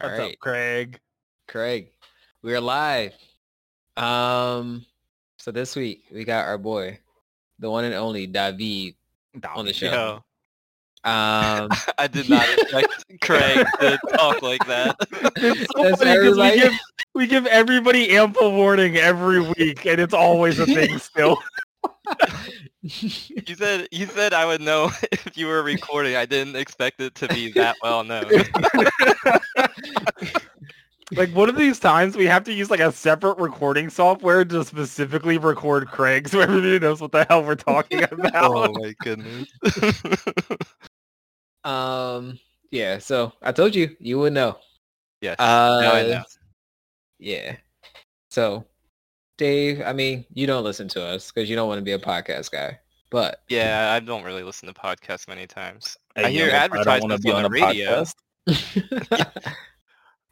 What's up, Craig? Craig, we're live. So this week we got our boy, the one and only David, on the show. Yo. I did not expect Craig to talk like that. It's so funny, we give everybody ample warning every week, and it's always a thing still. You said I would know if you were recording. I didn't expect it to be that well known. Like, one of these times we have to use like a separate recording software to specifically record Craig so everybody knows what the hell we're talking about. Oh my goodness. Yeah, so I told you would know. Yes. Now I know. Yeah. So Dave, I mean, you don't listen to us because you don't want to be a podcast guy. But yeah, I don't really listen to podcasts many times. I hear advertisements on the radio.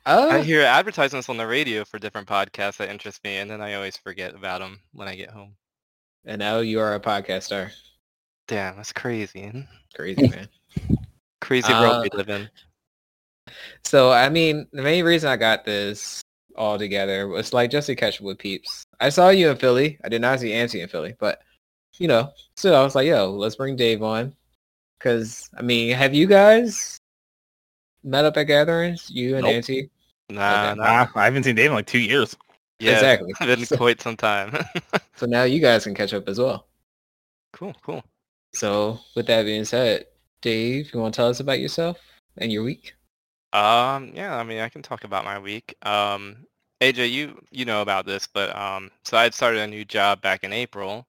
I hear advertisements on the radio for different podcasts that interest me, and then I always forget about them when I get home. And now you are a podcast star. Damn, that's crazy. Crazy, man. Crazy world we live in. So, I mean, the main reason I got this all together was like just to catch up with Peeps. I saw you in Philly. I did not see Auntie in Philly, but, you know, so I was like, yo, let's bring Dave on. Because, I mean, have you guys met up at gatherings? You and Auntie? Nah. I haven't seen Dave in like 2 years. Yeah, exactly. It's been quite some time. So now you guys can catch up as well. Cool. So with that being said, Dave, you want to tell us about yourself and your week? Yeah, I mean, I can talk about my week. AJ, you know about this, but so I had started a new job back in April,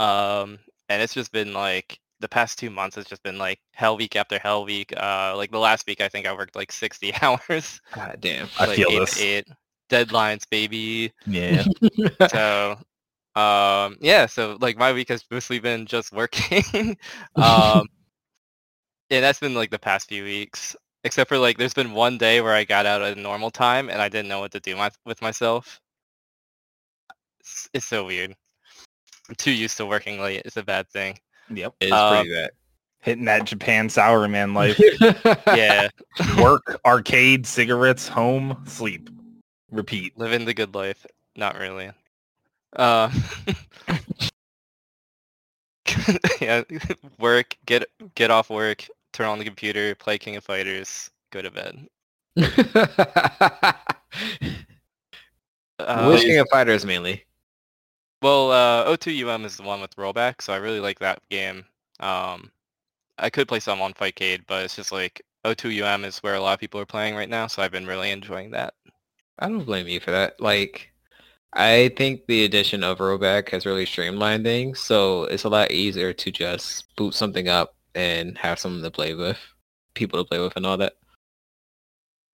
and it's just been like the past 2 months, it's just been like hell week after hell week. Like the last week, I think I worked like 60 hours. God damn, I feel this. 8 deadlines, baby. Yeah. So, yeah. So like my week has mostly been just working. Yeah, that's been like the past few weeks. Except for like, there's been one day where I got out at a normal time and I didn't know what to do with myself. It's so weird. I'm too used to working late. It's a bad thing. Yep, it's pretty bad. Hitting that Japan salaryman life. Yeah. Work, arcade, cigarettes, home, sleep, repeat. Living the good life. Not really. Yeah, work. Get off work. Turn on the computer. Play King of Fighters. Go to bed. Which King of Fighters mainly? Well, O2UM is the one with rollback, so I really like that game. I could play some on Fightcade, but it's just like O2UM is where a lot of people are playing right now, so I've been really enjoying that. I don't blame you for that. Like, I think the addition of rollback has really streamlined things, so it's a lot easier to just boot something up and have something to play with, people to play with and all that.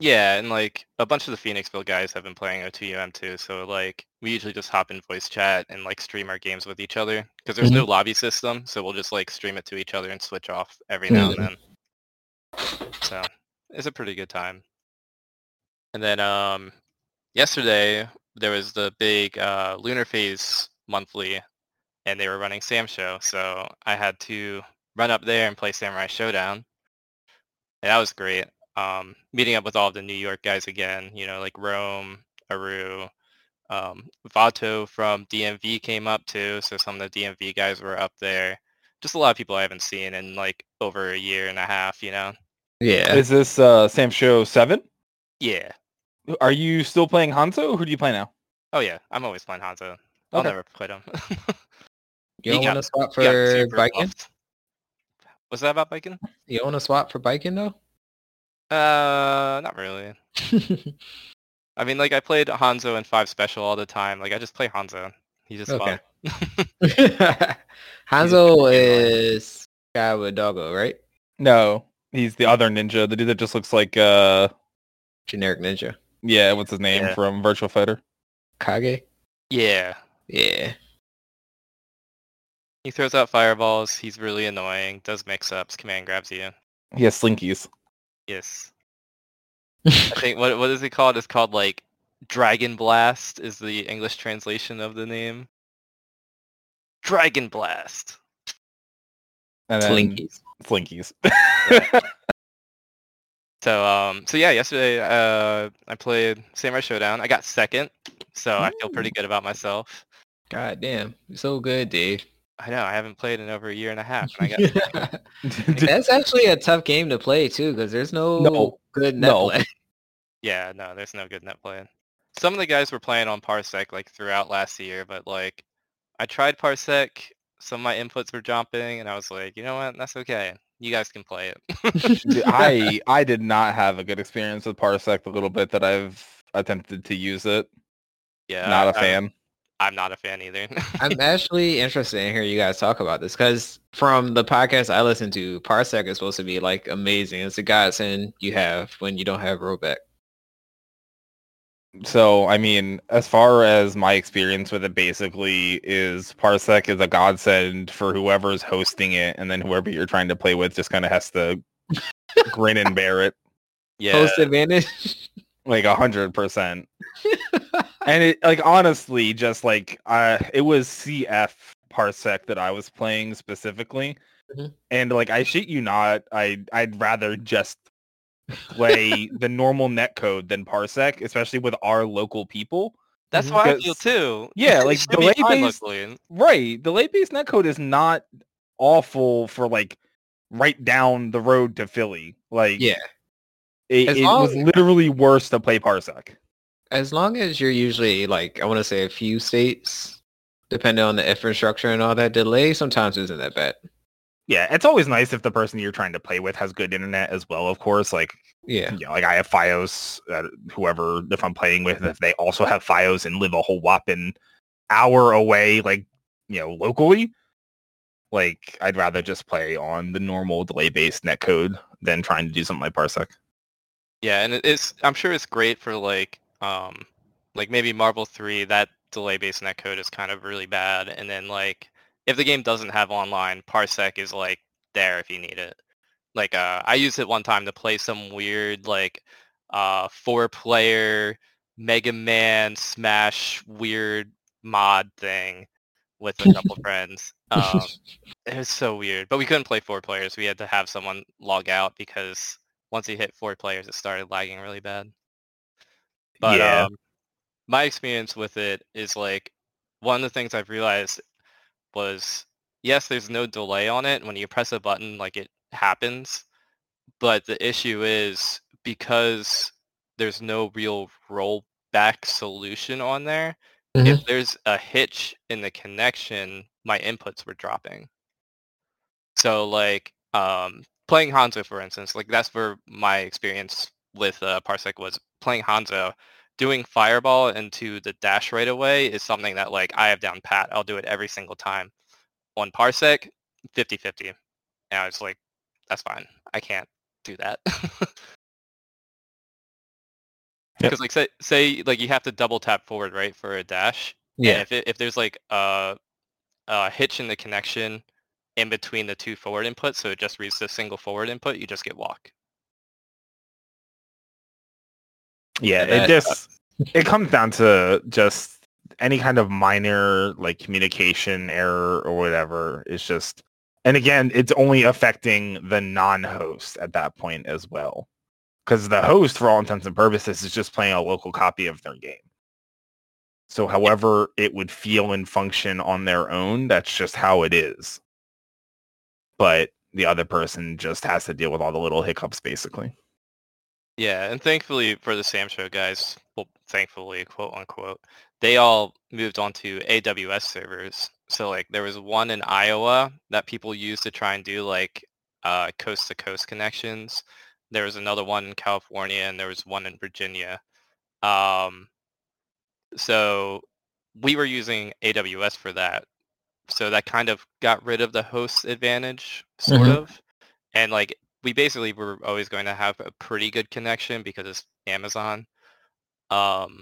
Yeah, and like a bunch of the Phoenixville guys have been playing O2UM too, so like we usually just hop in voice chat and like stream our games with each other because there's no lobby system, so we'll just like stream it to each other and switch off every now and then. So it's a pretty good time. And then yesterday there was the big Lunar Phase monthly, and they were running Sam Show, so I had to run up there and play Samurai Showdown, and that was great. Meeting up with all of the New York guys again, you know, like Rome, Aru, Vato from DMV came up too, so some of the DMV guys were up there. Just a lot of people I haven't seen in like over a year and a half, you know? Yeah. Is this Sam Show 7? Yeah. Are you still playing Hanzo? Who do you play now? Oh yeah, I'm always playing Hanzo. Okay. I'll never quit him. You don't want to swap for biking? What's that about biking? You don't want to swap for biking though? Not really. I mean, like, I played Hanzo and 5 Special all the time. Like, I just play Hanzo. He's just fun. Hanzo is guy with doggo, right? No, he's the other ninja. The dude that just looks like generic ninja. Yeah, what's his name from Virtual Fighter? Kage. Yeah. He throws out fireballs. He's really annoying. Does mix-ups. Command grabs you. He has slinkies. Yes. I think, what is it called? It's called, like, Dragon Blast is the English translation of the name. Dragon Blast. And then Slinkies. So yeah, yesterday I played Samurai Showdown. I got second, so I feel pretty good about myself. God damn, you're so good, dude. I know, I haven't played in over a year and a half. And I got That's actually a tough game to play, too, because there's no good net play. Yeah, no, there's no good net play. Some of the guys were playing on Parsec, like, throughout last year, but, like, I tried Parsec, some of my inputs were jumping, and I was like, you know what, that's okay. You guys can play it. I did not have a good experience with Parsec the little bit that I've attempted to use it. Yeah. Not a fan. I'm not a fan either. I'm actually interested in hearing you guys talk about this, because from the podcast I listen to, Parsec is supposed to be, like, amazing. It's a godsend you have when you don't have rollback. So, I mean, as far as my experience with it basically is, Parsec is a godsend for whoever's hosting it, and then whoever you're trying to play with just kind of has to grin and bear it. Yeah. Host advantage? Like, 100%. And it, like, honestly, just like, it was CF Parsec that I was playing specifically. Mm-hmm. And, like, I shit you not, I'd rather just play the normal netcode than Parsec, especially with our local people. That's how I feel too. Yeah, like, delay-based netcode is not awful for, like, right down the road to Philly. Like, yeah, it was literally worse to play Parsec. As long as you're usually, like, I want to say a few states, depending on the infrastructure and all that, delay sometimes isn't that bad. Yeah, it's always nice if the person you're trying to play with has good internet as well, of course. Like, yeah, you know, like, I have FiOS, whoever, if I'm playing with, if they also have FiOS and live a whole whopping hour away, like, you know, locally, like, I'd rather just play on the normal delay-based netcode than trying to do something like Parsec. Yeah, and I'm sure it's great for, like maybe Marvel 3, that delay-based netcode is kind of really bad, and then, like, if the game doesn't have online, Parsec is, like, there if you need it. Like, I used it one time to play some weird, like, 4-player Mega Man Smash weird mod thing with a couple friends. It was so weird. But we couldn't play 4 players. We had to have someone log out because once you hit 4 players, it started lagging really bad. But yeah. My experience with it is, like, one of the things I've realized was, yes, there's no delay on it. When you press a button, like, it happens, but the issue is because there's no real rollback solution on there. Mm-hmm. If there's a hitch in the connection, my inputs were dropping. So, like, playing Hanzo, for instance, like, that's where my experience with Parsec was. Playing Hanzo, doing fireball into the dash right away is something that, like, I have down pat. I'll do it every single time. On Parsec, 50-50. And I was like, that's fine. I can't do that. Because, like, say, like, you have to double tap forward, right, for a dash. Yeah. And if there's, like, a hitch in the connection in between the 2 forward inputs, so it just reads the single forward input, you just get walk. Yeah, it comes down to just any kind of minor, like, communication error or whatever. It's just, and again, it's only affecting the non-host at that point as well, because the host, for all intents and purposes, is just playing a local copy of their game. So, however it would feel and function on their own, that's just how it is. But the other person just has to deal with all the little hiccups, basically. Yeah, and thankfully for the Sam Show guys, well, thankfully, quote unquote, they all moved on to AWS servers. So, like, there was one in Iowa that people used to try and do, like, coast-to-coast connections. There was another one in California, and there was one in Virginia. So we were using AWS for that. So that kind of got rid of the host advantage, sort mm-hmm. of. And, like, we basically were always going to have a pretty good connection because it's Amazon. But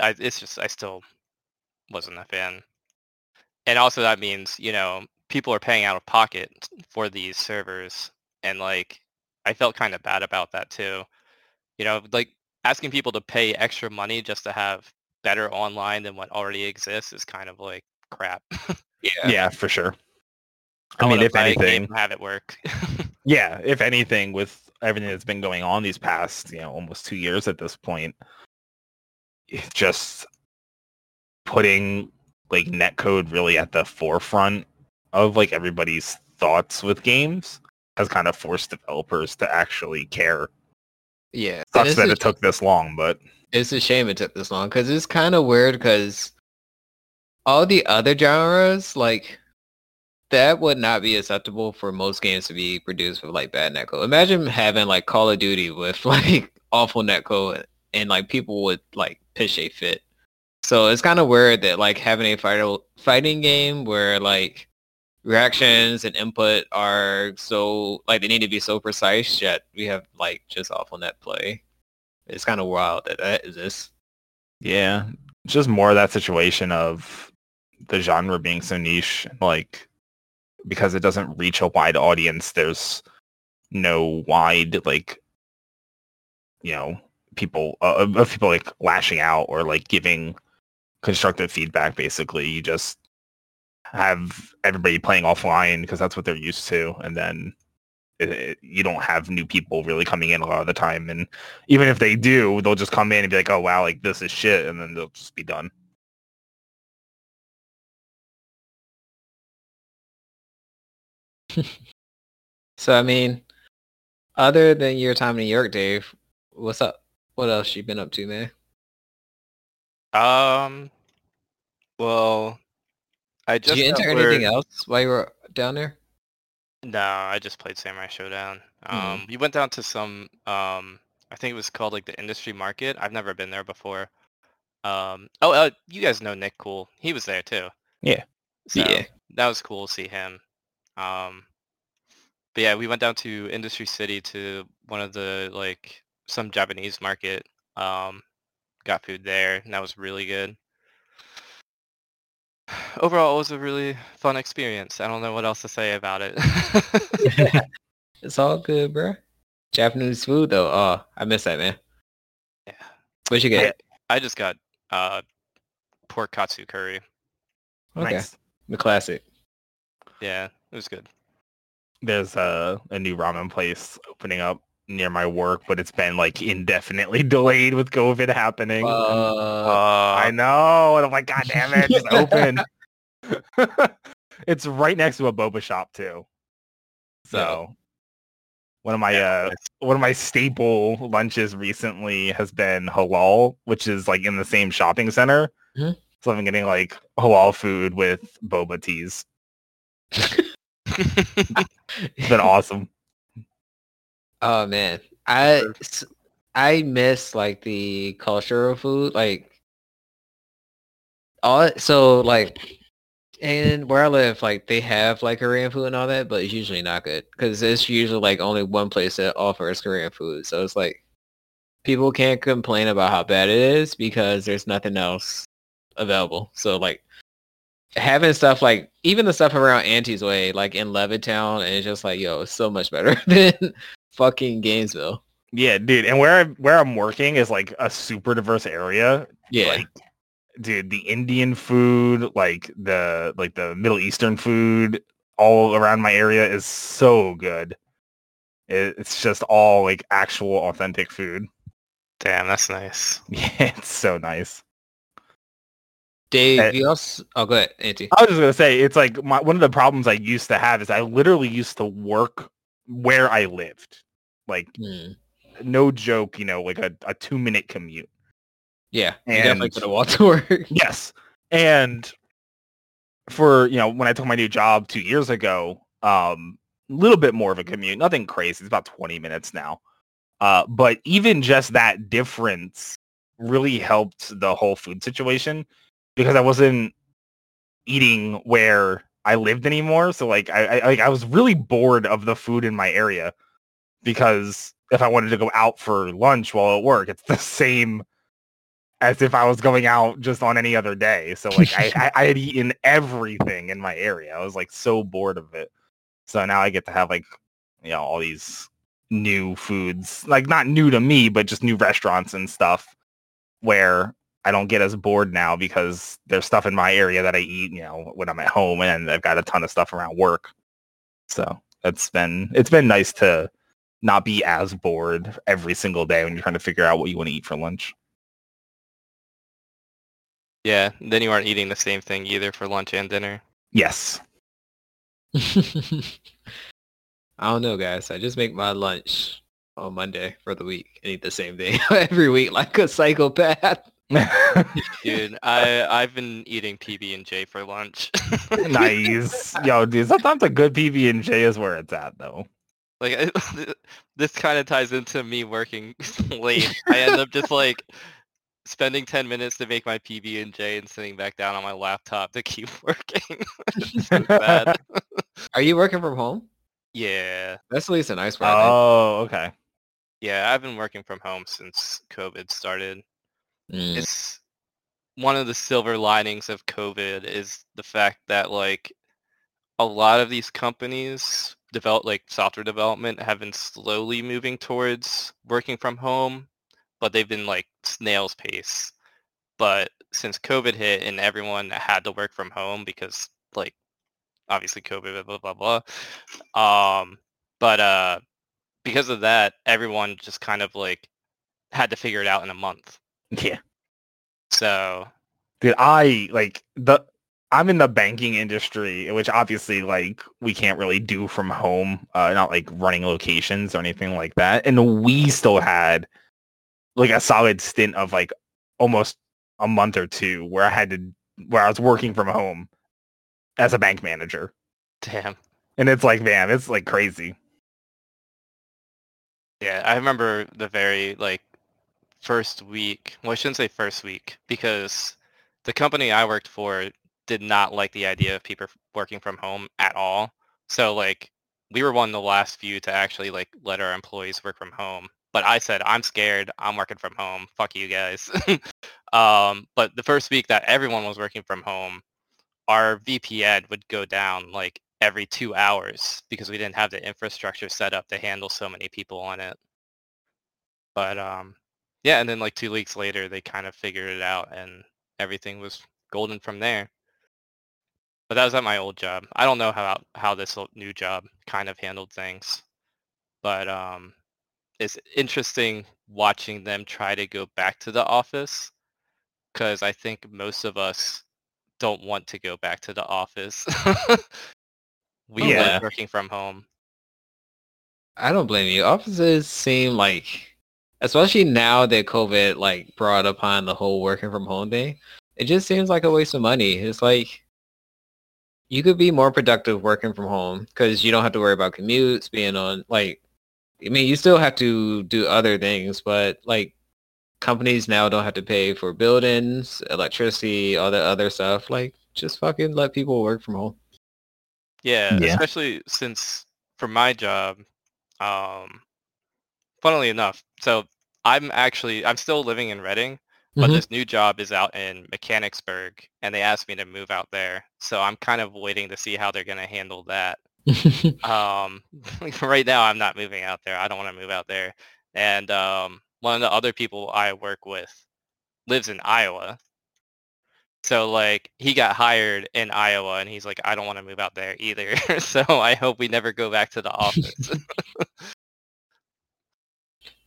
I still wasn't a fan. And also that means, you know, people are paying out of pocket for these servers. And, like, I felt kind of bad about that too. You know, like, asking people to pay extra money just to have better online than what already exists is kind of, like, crap. Yeah, for sure. I mean, if anything, have it work. Yeah, if anything, with everything that's been going on these past, almost 2 years at this point, just putting like netcode really at the forefront of like everybody's thoughts with games has kind of forced developers to actually care. Yeah. Sucks that it took this long, but it's a shame it took this long, because it's kind of weird because all the other genres, like, that would not be acceptable for most games to be produced with, like, bad netcode. Imagine having, like, Call of Duty with, like, awful netcode, and, like, people would, like, piss a fit. So it's kind of weird that, like, having a fighting game where, like, reactions and input are so, like, they need to be so precise, yet we have, like, just awful net play. It's kind of wild that that exists. Yeah. Just more of that situation of the genre being so niche, like, because it doesn't reach a wide audience, there's no wide, like, people of people like lashing out or like giving constructive feedback. Basically, you just have everybody playing offline because that's what they're used to, and then you don't have new people really coming in a lot of the time. And even if they do, they'll just come in and be like, "Oh wow, like this is shit," and then they'll just be done. So, I mean, other than your time in New York, Dave, what's up? What else you been up to, man? Well, I just... Did you enter anything else while you were down there? No, I just played Samurai Showdown. We went down to some, I think it was called, like, the industry market. I've never been there before. You guys know Nick Cool. He was there, too. Yeah. So, yeah. That was cool to see him. But yeah, we went down to Industry City to one of the, like, some Japanese market, got food there, and that was really good. Overall, it was a really fun experience. I don't know what else to say about it. Yeah. It's all good, bro. Japanese food, though. Oh, I miss that, man. Yeah. What'd you get? I just got, pork katsu curry. Okay. Nice. The classic. Yeah. It was good. There's a new ramen place opening up near my work, but it's been like indefinitely delayed with COVID happening. I know, and I'm like, God damn it, just open. It's right next to a boba shop too. So yeah. One of my staple lunches recently has been halal, which is like in the same shopping center. Mm-hmm. So I've been getting like halal food with boba teas. It's been awesome. Oh man, I miss like the cultural food, like all. So like, and where I live, like they have like Korean food and all that, but it's usually not good because it's usually like only one place that offers Korean food. So it's like people can't complain about how bad it is because there's nothing else available. So like, having stuff like even the stuff around Auntie's Way, like in Levittown, and it's just like, yo, it's so much better than fucking Gainesville. Yeah, dude. And where I'm working is like a super diverse area. Yeah, like, dude, the Indian food, like the Middle Eastern food, all around my area is so good. It's just all like actual authentic food. Damn, that's nice. Yeah, it's so nice. Dave, go ahead, Auntie. I was just going to say, it's like one of the problems I used to have is I literally used to work where I lived. Like, no joke, like a 2-minute commute. Yeah, and you definitely could have walked to work. Yes. And for, when I took my new job 2 years ago, a little bit more of a commute. Nothing crazy. It's about 20 minutes now. But even just that difference really helped the whole food situation, because I wasn't eating where I lived anymore. So like I was really bored of the food in my area, because if I wanted to go out for lunch while at work, it's the same as if I was going out just on any other day. So like I had eaten everything in my area. I was like so bored of it. So now I get to have like, all these new foods, like not new to me, but just new restaurants and stuff where I don't get as bored now, because there's stuff in my area that I eat, when I'm at home, and I've got a ton of stuff around work. So it's been nice to not be as bored every single day when you're trying to figure out what you want to eat for lunch. Yeah, then you aren't eating the same thing either for lunch and dinner. Yes. I don't know, guys. I just make my lunch on Monday for the week and eat the same thing every week like a psychopath. Dude, I've been eating PB&J for lunch. Nice. Yo, dude, sometimes a good PB&J is where it's at, though. Like, this kind of ties into me working late. I end up just, like, spending 10 minutes to make my PB&J and sitting back down on my laptop to keep working. It's so bad. Are you working from home? Yeah. That's at least a nice one. Oh, okay. Yeah, I've been working from home since COVID started. Mm. It's one of the silver linings of COVID is the fact that, like, a lot of these companies software development have been slowly moving towards working from home, but they've been like snail's pace. But since COVID hit and everyone had to work from home because, like, obviously COVID, blah, blah, blah, blah. But because of that, everyone just kind of like had to figure it out in a month. Yeah. So, dude, I'm in the banking industry, which obviously, like, we can't really do from home, not like running locations or anything like that. And we still had like a solid stint of like almost a month or two where I was working from home as a bank manager. Damn. And it's like, man, it's like crazy. Yeah, I remember the very like first week. Well, I shouldn't say first week because the company I worked for did not like the idea of people working from home at all. So, like, we were one of the last few to actually, like, let our employees work from home. But I said, I'm scared. I'm working from home. Fuck you guys. But the first week that everyone was working from home, our VPN would go down, like, every 2 hours because we didn't have the infrastructure set up to handle so many people on it. But, yeah, and then, like, 2 weeks later, they kind of figured it out, and everything was golden from there. But that was at my old job. I don't know how this new job kind of handled things. But it's interesting watching them try to go back to the office because I think most of us don't want to go back to the office. We love working from home. I don't blame you. Offices seem like, especially now that COVID like brought upon the whole working from home thing, it just seems like a waste of money. It's like, you could be more productive working from home because you don't have to worry about commutes being on, like, I mean, you still have to do other things, but, like, companies now don't have to pay for buildings, electricity, all that other stuff. Like, just fucking let people work from home. Yeah. Especially since for my job, funnily enough, so I'm still living in Reading. But this new job is out in Mechanicsburg, and they asked me to move out there. So I'm kind of waiting to see how they're going to handle that. Right now, I'm not moving out there. I don't want to move out there. And one of the other people I work with lives in Iowa. So, like, he got hired in Iowa, and he's like, I don't want to move out there either. So I hope we never go back to the office.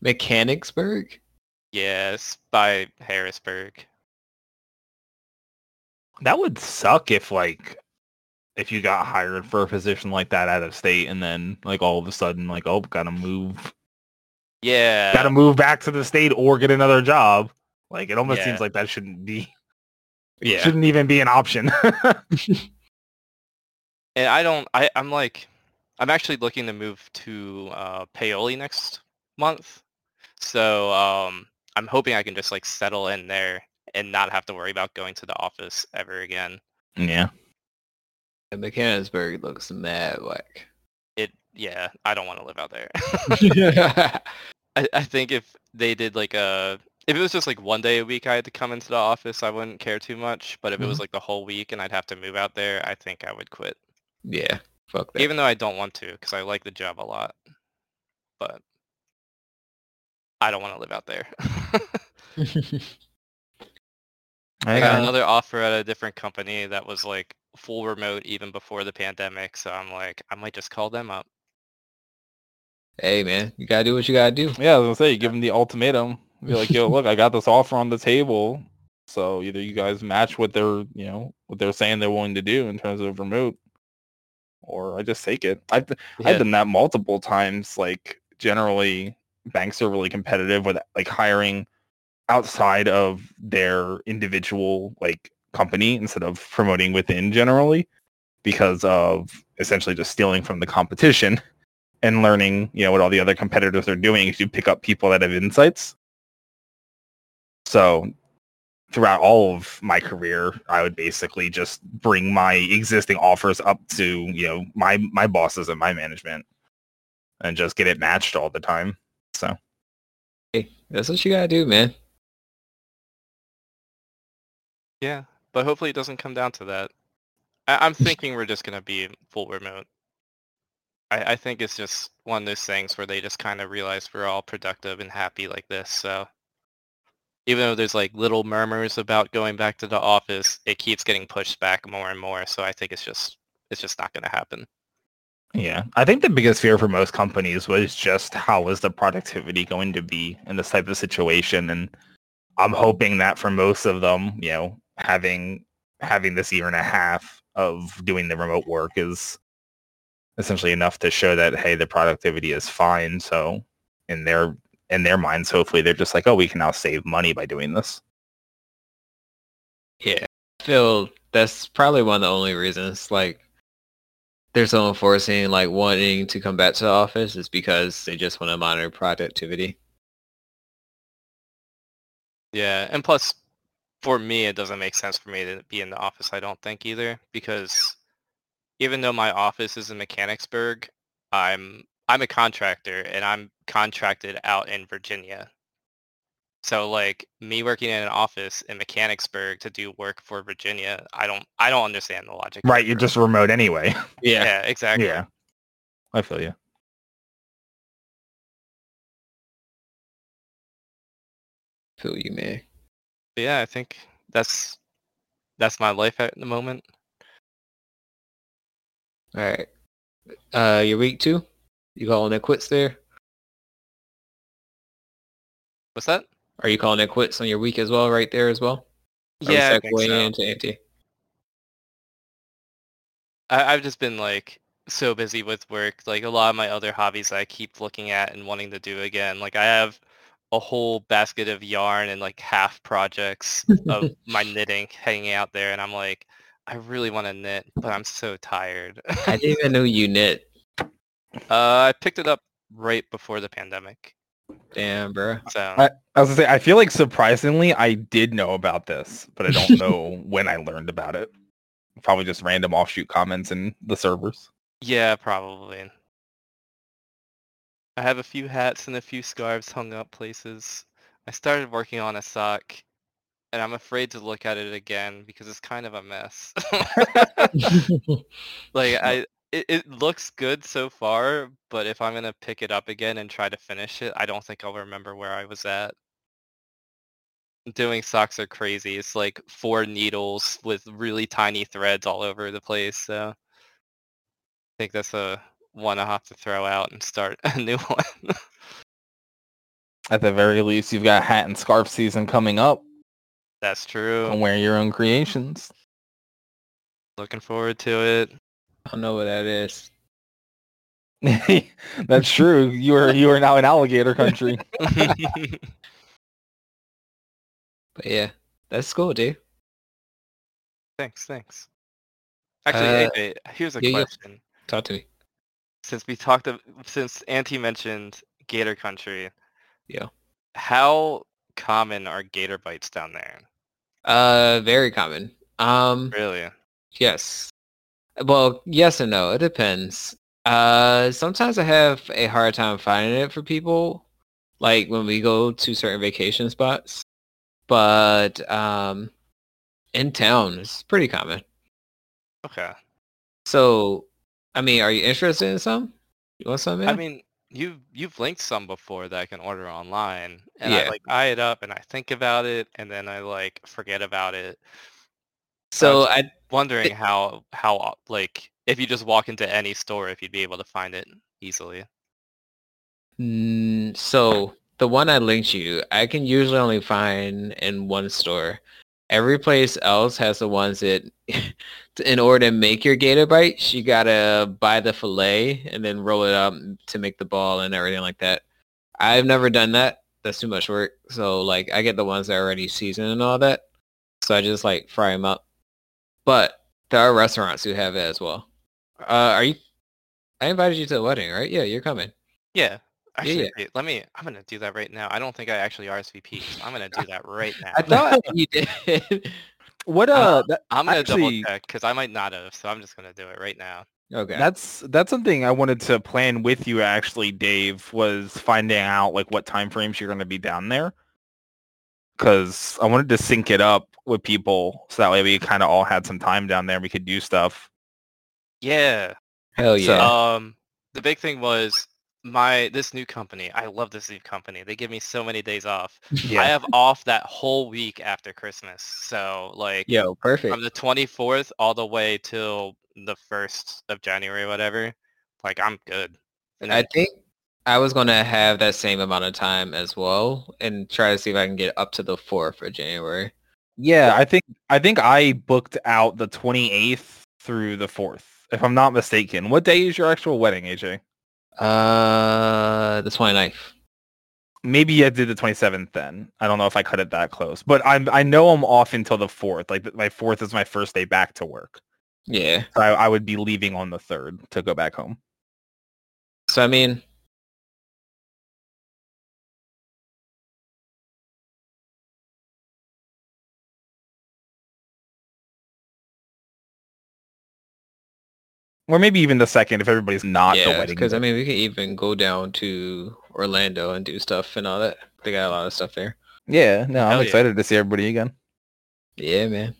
Mechanicsburg? Yes, by Harrisburg. That would suck if you got hired for a position like that out of state and then, like, all of a sudden, like, oh, gotta move. Yeah. Gotta move back to the state or get another job. Like, it almost seems like that shouldn't be... Yeah. It shouldn't even be an option. And I'm actually looking to move to Paoli next month. So, I'm hoping I can just, like, settle in there and not have to worry about going to the office ever again. Yeah. And Mechanicsburg looks mad whack. Yeah, I don't want to live out there. I think if they did, like, if it was just, like, one day a week I had to come into the office, I wouldn't care too much. But if it was, like, the whole week and I'd have to move out there, I think I would quit. Yeah, fuck that. Even though I don't want to, because I like the job a lot. But I don't want to live out there. I got another offer at a different company that was like full remote even before the pandemic. So I'm like, I might just call them up. Hey, man, you gotta do what you gotta do. Yeah, I was gonna say, you give them the ultimatum. Be like, yo, look, I got this offer on the table. So either you guys match what they're, you know, what they're saying they're willing to do in terms of remote, or I just take it. I've done that multiple times. Like, generally, banks are really competitive with like hiring outside of their individual like company instead of promoting within generally, because of essentially just stealing from the competition and learning, you know, what all the other competitors are doing is you pick up people that have insights. So throughout all of my career, I would basically just bring my existing offers up to, you know, my bosses and my management and just get it matched all the time. So hey, that's what you gotta do, man. Yeah, but hopefully it doesn't come down to that. I'm thinking we're just gonna be full remote. I think it's just one of those things where they just kind of realize we're all productive and happy like this, so even though there's like little murmurs about going back to the office, it keeps getting pushed back more and more. So I think it's just not going to happen. Yeah, I think the biggest fear for most companies was just how is the productivity going to be in this type of situation. And I'm hoping that for most of them, you know, having this year and a half of doing the remote work is essentially enough to show that, hey, the productivity is fine. So in their minds, hopefully they're just like, oh, we can now save money by doing this. Yeah, I feel that's probably one of the only reasons like they're so enforcing like wanting to come back to the office is because they just want to monitor productivity. Yeah, and plus for me, it doesn't make sense for me to be in the office, I don't think, either, because even though my office is in Mechanicsburg, I'm a contractor, and I'm contracted out in Virginia. So, like, me working in an office in Mechanicsburg to do work for Virginia, I don't understand the logic. Right, you're just remote anyway. Yeah, exactly. Yeah, I feel you. Feel you, man. But yeah, I think that's my life at the moment. All right, your week two. You calling it quits there? What's that? Are you calling it quits on your week as well, right there as well? Or yeah, I think so. Into Auntie? I've just been, like, so busy with work. Like, a lot of my other hobbies I keep looking at and wanting to do again. Like, I have a whole basket of yarn and, like, half projects of my knitting hanging out there. And I'm like, I really want to knit, but I'm so tired. I didn't even know you knit. I picked it up right before the pandemic. Damn, bro. So I was gonna say, I feel like surprisingly, I did know about this, but I don't know when I learned about it. Probably just random offshoot comments in the servers. Yeah, probably. I have a few hats and a few scarves hung up places. I started working on a sock, and I'm afraid to look at it again because it's kind of a mess. It looks good so far, but if I'm going to pick it up again and try to finish it, I don't think I'll remember where I was at. Doing socks are crazy. It's like 4 needles with really tiny threads all over the place. So I think that's one I'll have to throw out and start a new one. At the very least, you've got hat and scarf season coming up. That's true. And wear your own creations. Looking forward to it. I don't know what that is. That's true. You are now in alligator country. But yeah, that's cool, dude. Thanks. Actually, AJ, here's a question. Yeah. Talk to me. Since Auntie mentioned gator country, yeah, how common are gator bites down there? Very common. Really? Yes. Well, yes and no. It depends. Sometimes I have a hard time finding it for people, like when we go to certain vacation spots. But in town, it's pretty common. Okay. So, I mean, are you interested in some? You want some, man? I mean, you've linked some before that I can order online, and yeah. I like eye it up and I think about it, and then I like forget about it. So I'm wondering how like if you just walk into any store if you'd be able to find it easily. So the one I linked you, I can usually only find in one store. Every place else has the ones that, in order to make your Gator Bites, you gotta buy the fillet and then roll it up to make the ball and everything like that. I've never done that. That's too much work. So, like, I get the ones that are already seasoned and all that. So I just, like, fry them up. But there are restaurants who have it as well. Are you... I invited you to the wedding, right? Yeah, you're coming. Yeah. Actually, yeah. Wait, I'm going to do that right now. I don't think I actually RSVP. So I'm going to do that right now. I thought you did. What, I'm going to double check because I might not have. So I'm just going to do it right now. Okay. That's something I wanted to plan with you, actually, Dave, was finding out, like, what time frames you're going to be down there. Because I wanted to sync it up with people so that way we kind of all had some time down there and we could do stuff. Yeah. Hell yeah. So, the big thing was this new company. I love this new company. They give me so many days off. Yeah. I have off that whole week after Christmas. So, like, yo, perfect. From the 24th all the way till the 1st of January, whatever, like, I'm good. And I think I was going to have that same amount of time as well and try to see if I can get up to the 4th of January. Yeah, I think I booked out the 28th through the 4th, if I'm not mistaken. What day is your actual wedding, AJ? The 29th. Maybe I did the 27th then. I don't know if I cut it that close. But I know I'm off until the 4th. Like, my 4th is my first day back to work. Yeah. So I would be leaving on the 3rd to go back home. So, I mean... Or maybe even the 2nd if everybody's not the wedding. Yeah, because, I mean, we can even go down to Orlando and do stuff and all that. They got a lot of stuff there. Yeah, no, I'm excited to see everybody again. Yeah, man.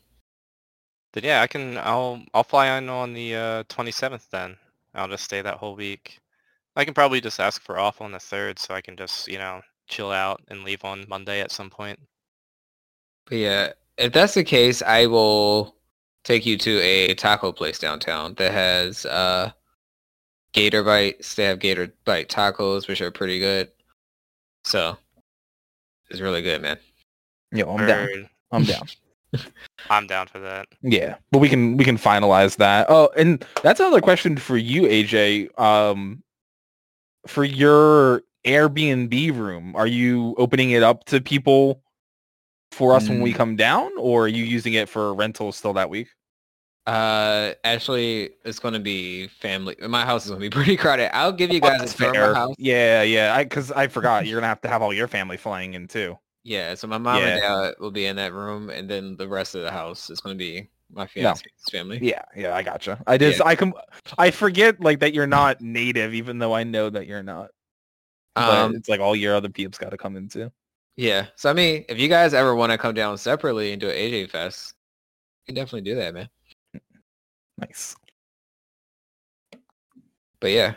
Then yeah, I'll fly on the 27th then. I'll just stay that whole week. I can probably just ask for off on the 3rd so I can just, chill out and leave on Monday at some point. But yeah, if that's the case, I will take you to a taco place downtown that has Gator Bites. They have Gator Bite tacos, which are pretty good. So, it's really good, man. Yo, I'm down. I'm down for that. Yeah, but we can finalize that. Oh, and that's another question for you, AJ. For your Airbnb room, are you opening it up to people for us when we come down, or are you using it for rental still that week? Actually, it's going to be family. My house is going to be pretty crowded. I'll give you guys a tour of my house. Yeah. Because I forgot you're going to have all your family flying in too. Yeah, so my mom and dad will be in that room, and then the rest of the house is going to be my fiance's family. Yeah, I gotcha. I just, I forget, like, that you're not native, even though I know that you're not. But it's like all your other peeps got to come in too. Yeah, so I mean, if you guys ever want to come down separately and do an AJ Fest, you can definitely do that, man. Nice. But yeah,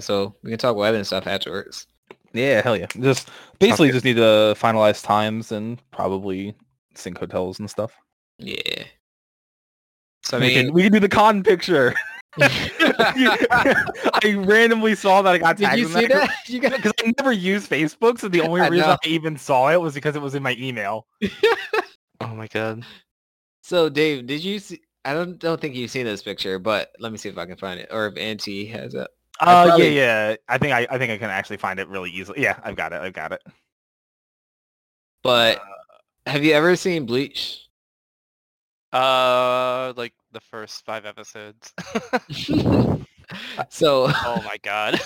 so we can talk wedding stuff afterwards. Yeah, hell yeah. Just basically just need to finalize times and probably sync hotels and stuff. Yeah. So I mean, we can do the con picture. I randomly saw that. I got tagged. Did you see that? Because I never use Facebook, so the only reason I even saw it was because it was in my email. Oh my god. So Dave, did you see? I don't think you've seen this picture, but let me see if I can find it, or if Auntie has it. Yeah. I think I can actually find it really easily. Yeah, I've got it. But have you ever seen Bleach? Like the first 5 episodes. So. Oh my god.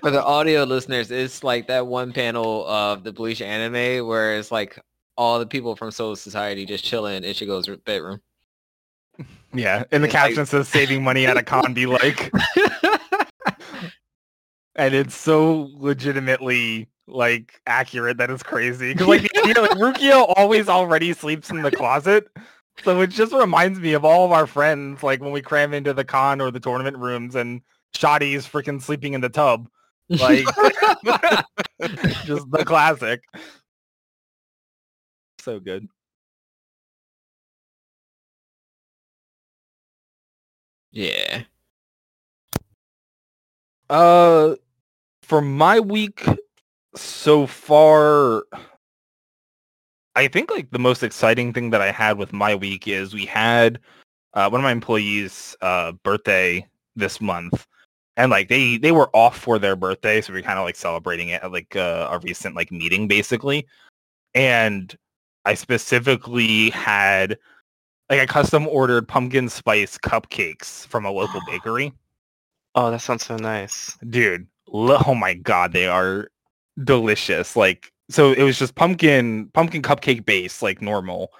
For the audio listeners, it's like that one panel of the Bleach anime where it's like all the people from Soul Society just chilling in Ichigo's bedroom. Yeah, and the caption says saving money at a con be like. And it's so legitimately, like, accurate that it's crazy. Because, like, Rukiyo always already sleeps in the closet. So it just reminds me of all of our friends, like, when we cram into the con or the tournament rooms and Shoddy's freaking sleeping in the tub. Like, just the classic. So good. Yeah. For my week so far, I think like the most exciting thing that I had with my week is we had one of my employees' birthday this month, and like they were off for their birthday, so we were kind of like celebrating it at like a recent like meeting basically. And I specifically had like I custom ordered pumpkin spice cupcakes from a local bakery. Oh, that sounds so nice, dude. Oh my god, they are delicious. Like, so it was just pumpkin cupcake base, like normal,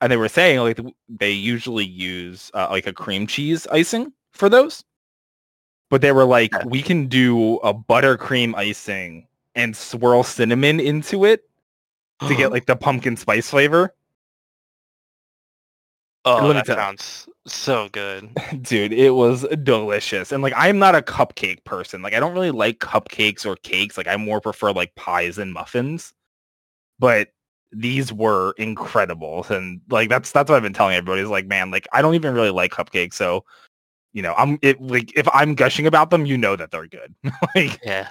and they were saying like they usually use like a cream cheese icing for those, but they were like, we can do a buttercream icing and swirl cinnamon into it to get like the pumpkin spice flavor. Oh, that sounds so good. Dude, it was delicious. And like, I'm not a cupcake person. Like, I don't really like cupcakes or cakes. Like, I more prefer like pies and muffins. But these were incredible. And like, that's what I've been telling everybody is like, man, like, I don't even really like cupcakes. So, you know, if I'm gushing about them, you know that they're good. Like, yeah.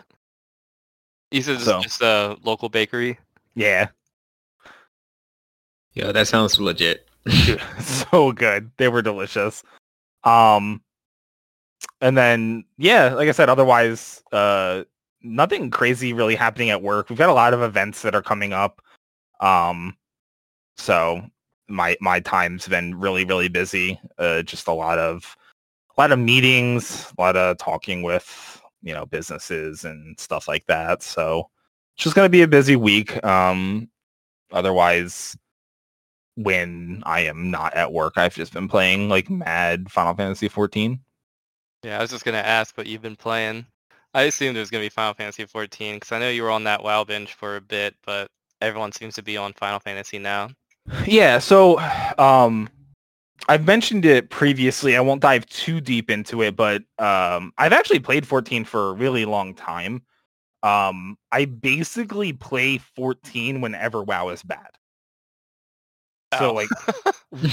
You said this is just a local bakery? Yeah. Yeah, that sounds legit. Dude, so good. They were delicious. And then, yeah, like I said, otherwise, nothing crazy really happening at work. We've got a lot of events that are coming up. So my time's been really, really busy. Just a lot of meetings, a lot of talking with, you know, businesses and stuff like that. So it's just going to be a busy week. Otherwise, when I am not at work, I've just been playing like mad Final Fantasy XIV. Yeah, I was just gonna ask what you've been playing. I assumed it was gonna be Final Fantasy XIV because I know you were on that WoW binge for a bit, but everyone seems to be on Final Fantasy now. Yeah, so I've mentioned it previously. I won't dive too deep into it, but I've actually played 14 for a really long time. I basically play 14 whenever WoW is bad. So like,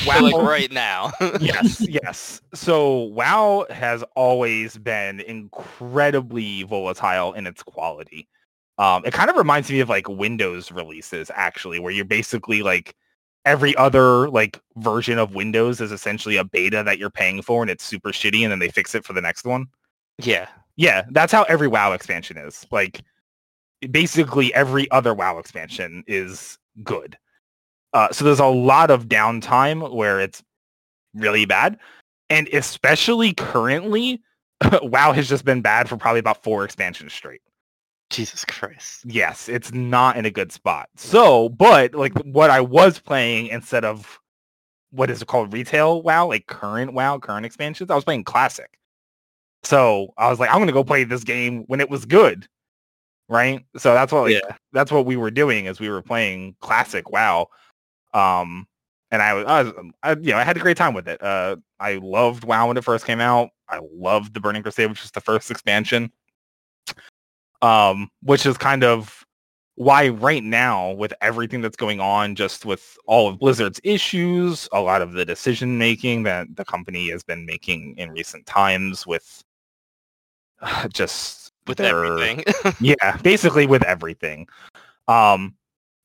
WoW, like right now. yes. So WoW has always been incredibly volatile in its quality. It kind of reminds me of like Windows releases, actually, where you're basically like every other like version of Windows is essentially a beta that you're paying for, and it's super shitty, and then they fix it for the next one. Yeah. That's how every WoW expansion is. Like, basically every other WoW expansion is good. So there's a lot of downtime where it's really bad. And especially currently, WoW has just been bad for probably about 4 expansions straight. Jesus Christ. Yes, it's not in a good spot. So, but like what I was playing instead of what is it called? Retail WoW? Like current WoW, current expansions? I was playing Classic. So I was like, I'm going to go play this game when it was good. Right? So that's what that's what we were doing is we were playing Classic WoW. And I had a great time with it. I loved WoW when it first came out. I loved the Burning Crusade, which was the first expansion. Which is kind of why right now, with everything that's going on, just with all of Blizzard's issues, a lot of the decision making that the company has been making in recent times with just with everything. Yeah, basically with everything.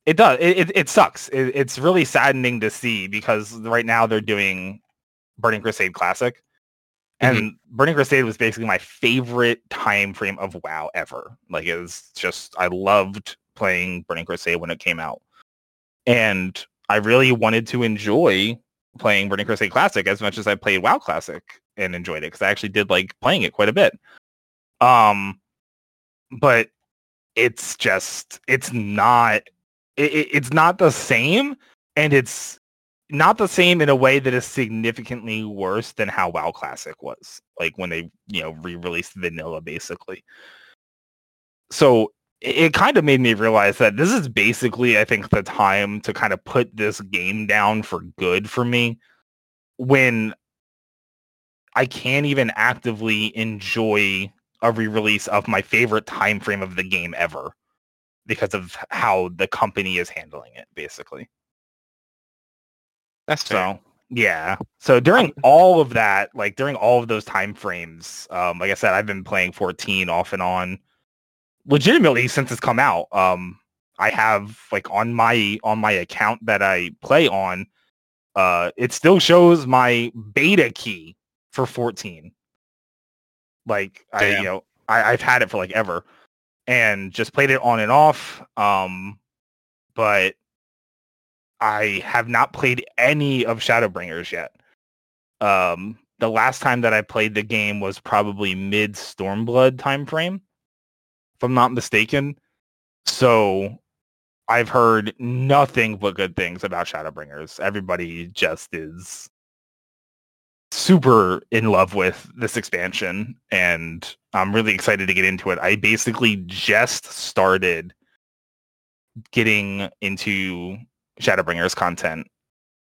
It does. It sucks. It's really saddening to see because right now they're doing Burning Crusade Classic. And Burning Crusade was basically my favorite time frame of WoW ever. Like, it was just, I loved playing Burning Crusade when it came out. And I really wanted to enjoy playing Burning Crusade Classic as much as I played WoW Classic and enjoyed it because I actually did like playing it quite a bit. But it's just, it's not the same, and it's not the same in a way that is significantly worse than how WoW Classic was, like when they, you know, re-released vanilla basically. So it kind of made me realize that this is basically, I think, the time to kind of put this game down for good for me when I can't even actively enjoy a re-release of my favorite time frame of the game ever, because of how the company is handling it, basically. That's fair. So Yeah. So during all of that, like during all of those time frames, like I said, I've been playing 14 off and on legitimately since it's come out. I have like on my account that I play on, it still shows my beta key for 14. Like damn. I've had it for like ever and just played it on and off. But I have not played any of Shadowbringers yet. The last time that I played the game was probably mid Stormblood timeframe, if I'm not mistaken. So I've heard nothing but good things about Shadowbringers. Everybody just is super in love with this expansion, and I'm really excited to get into it. I basically just started getting into Shadowbringers content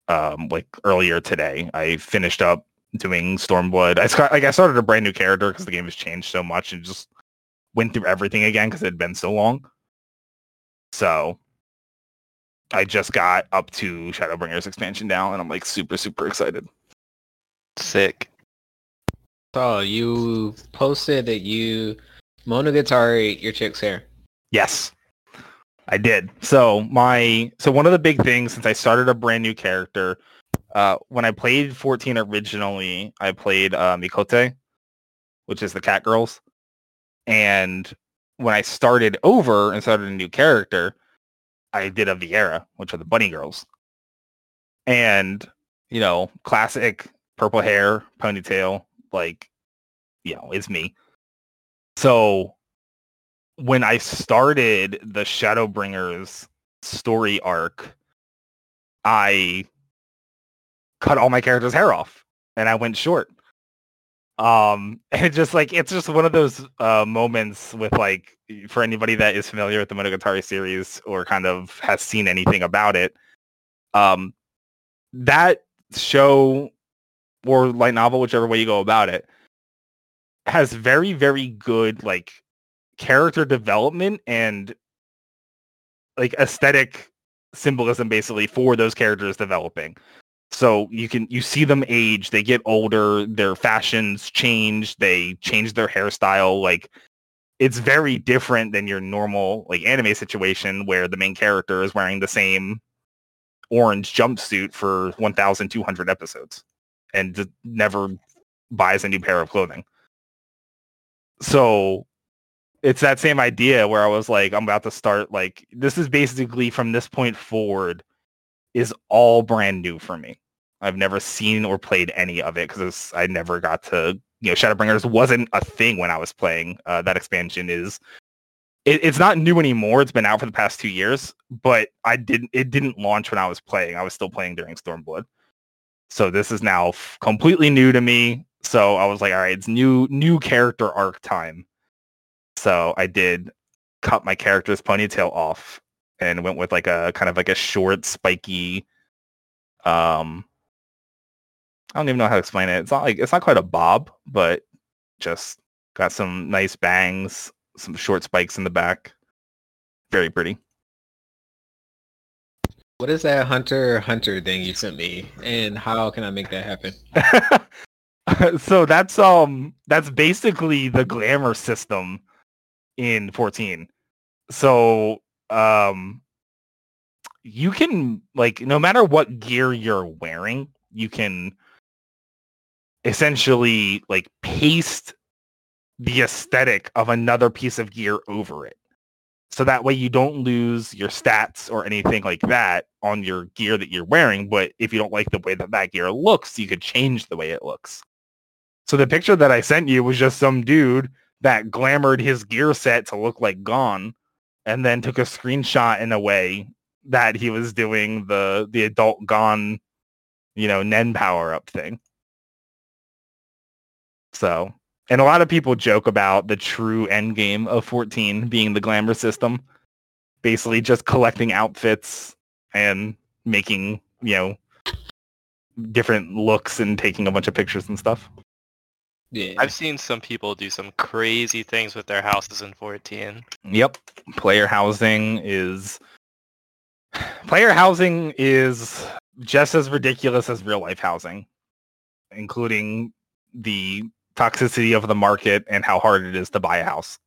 like earlier today. I finished up doing Stormblood. I started a brand new character because the game has changed so much and just went through everything again because it had been so long. So I just got up to Shadowbringers expansion now, and I'm like super, super excited. Sick. So you posted that you monogatari your chick's hair. Yes, I did. So one of the big things since I started a brand new character, when I played 14 originally, I played Mikote, which is the cat girls. And when I started over and started a new character, I did a Viera, which are the bunny girls. And, classic purple hair, ponytail, it's me. So when I started the Shadowbringers story arc, I cut all my characters' hair off and I went short. And it's just one of those moments with for anybody that is familiar with the Monogatari series or kind of has seen anything about it, that show or light novel, whichever way you go about it, has very, very good character development and aesthetic symbolism basically for those characters developing. So you see them age, they get older, their fashions change, they change their hairstyle. It's very different than your normal anime situation where the main character is wearing the same orange jumpsuit for 1,200 episodes and never buys a new pair of clothing. So it's that same idea where I was I'm about to start this is basically from this point forward is all brand new for me. I've never seen or played any of it because I never got to, Shadowbringers wasn't a thing when I was playing. That expansion is, it's not new anymore. It's been out for the past 2 years, but it didn't launch when I was playing. I was still playing during Stormblood. So this is now completely new to me. So I was all right, it's new character arc time. So I did cut my character's ponytail off and went with a kind of a short, spiky, I don't even know how to explain it. It's not it's not quite a bob, but just got some nice bangs, some short spikes in the back. Very pretty. What is that Hunter thing you sent me, and how can I make that happen? So that's basically the glamour system in 14. So you can no matter what gear you're wearing, you can essentially paste the aesthetic of another piece of gear over it. So that way you don't lose your stats or anything like that on your gear that you're wearing. But if you don't like the way that gear looks, you could change the way it looks. So the picture that I sent you was just some dude that glamored his gear set to look like Gon, and then took a screenshot in a way that he was doing the adult Gon, Nen power up thing. So, and a lot of people joke about the true end game of 14 being the glamour system, basically just collecting outfits and making, different looks and taking a bunch of pictures and stuff. Yeah. I've seen some people do some crazy things with their houses in 14. Yep. Player housing is just as ridiculous as real life housing, including the toxicity of the market and how hard it is to buy a house.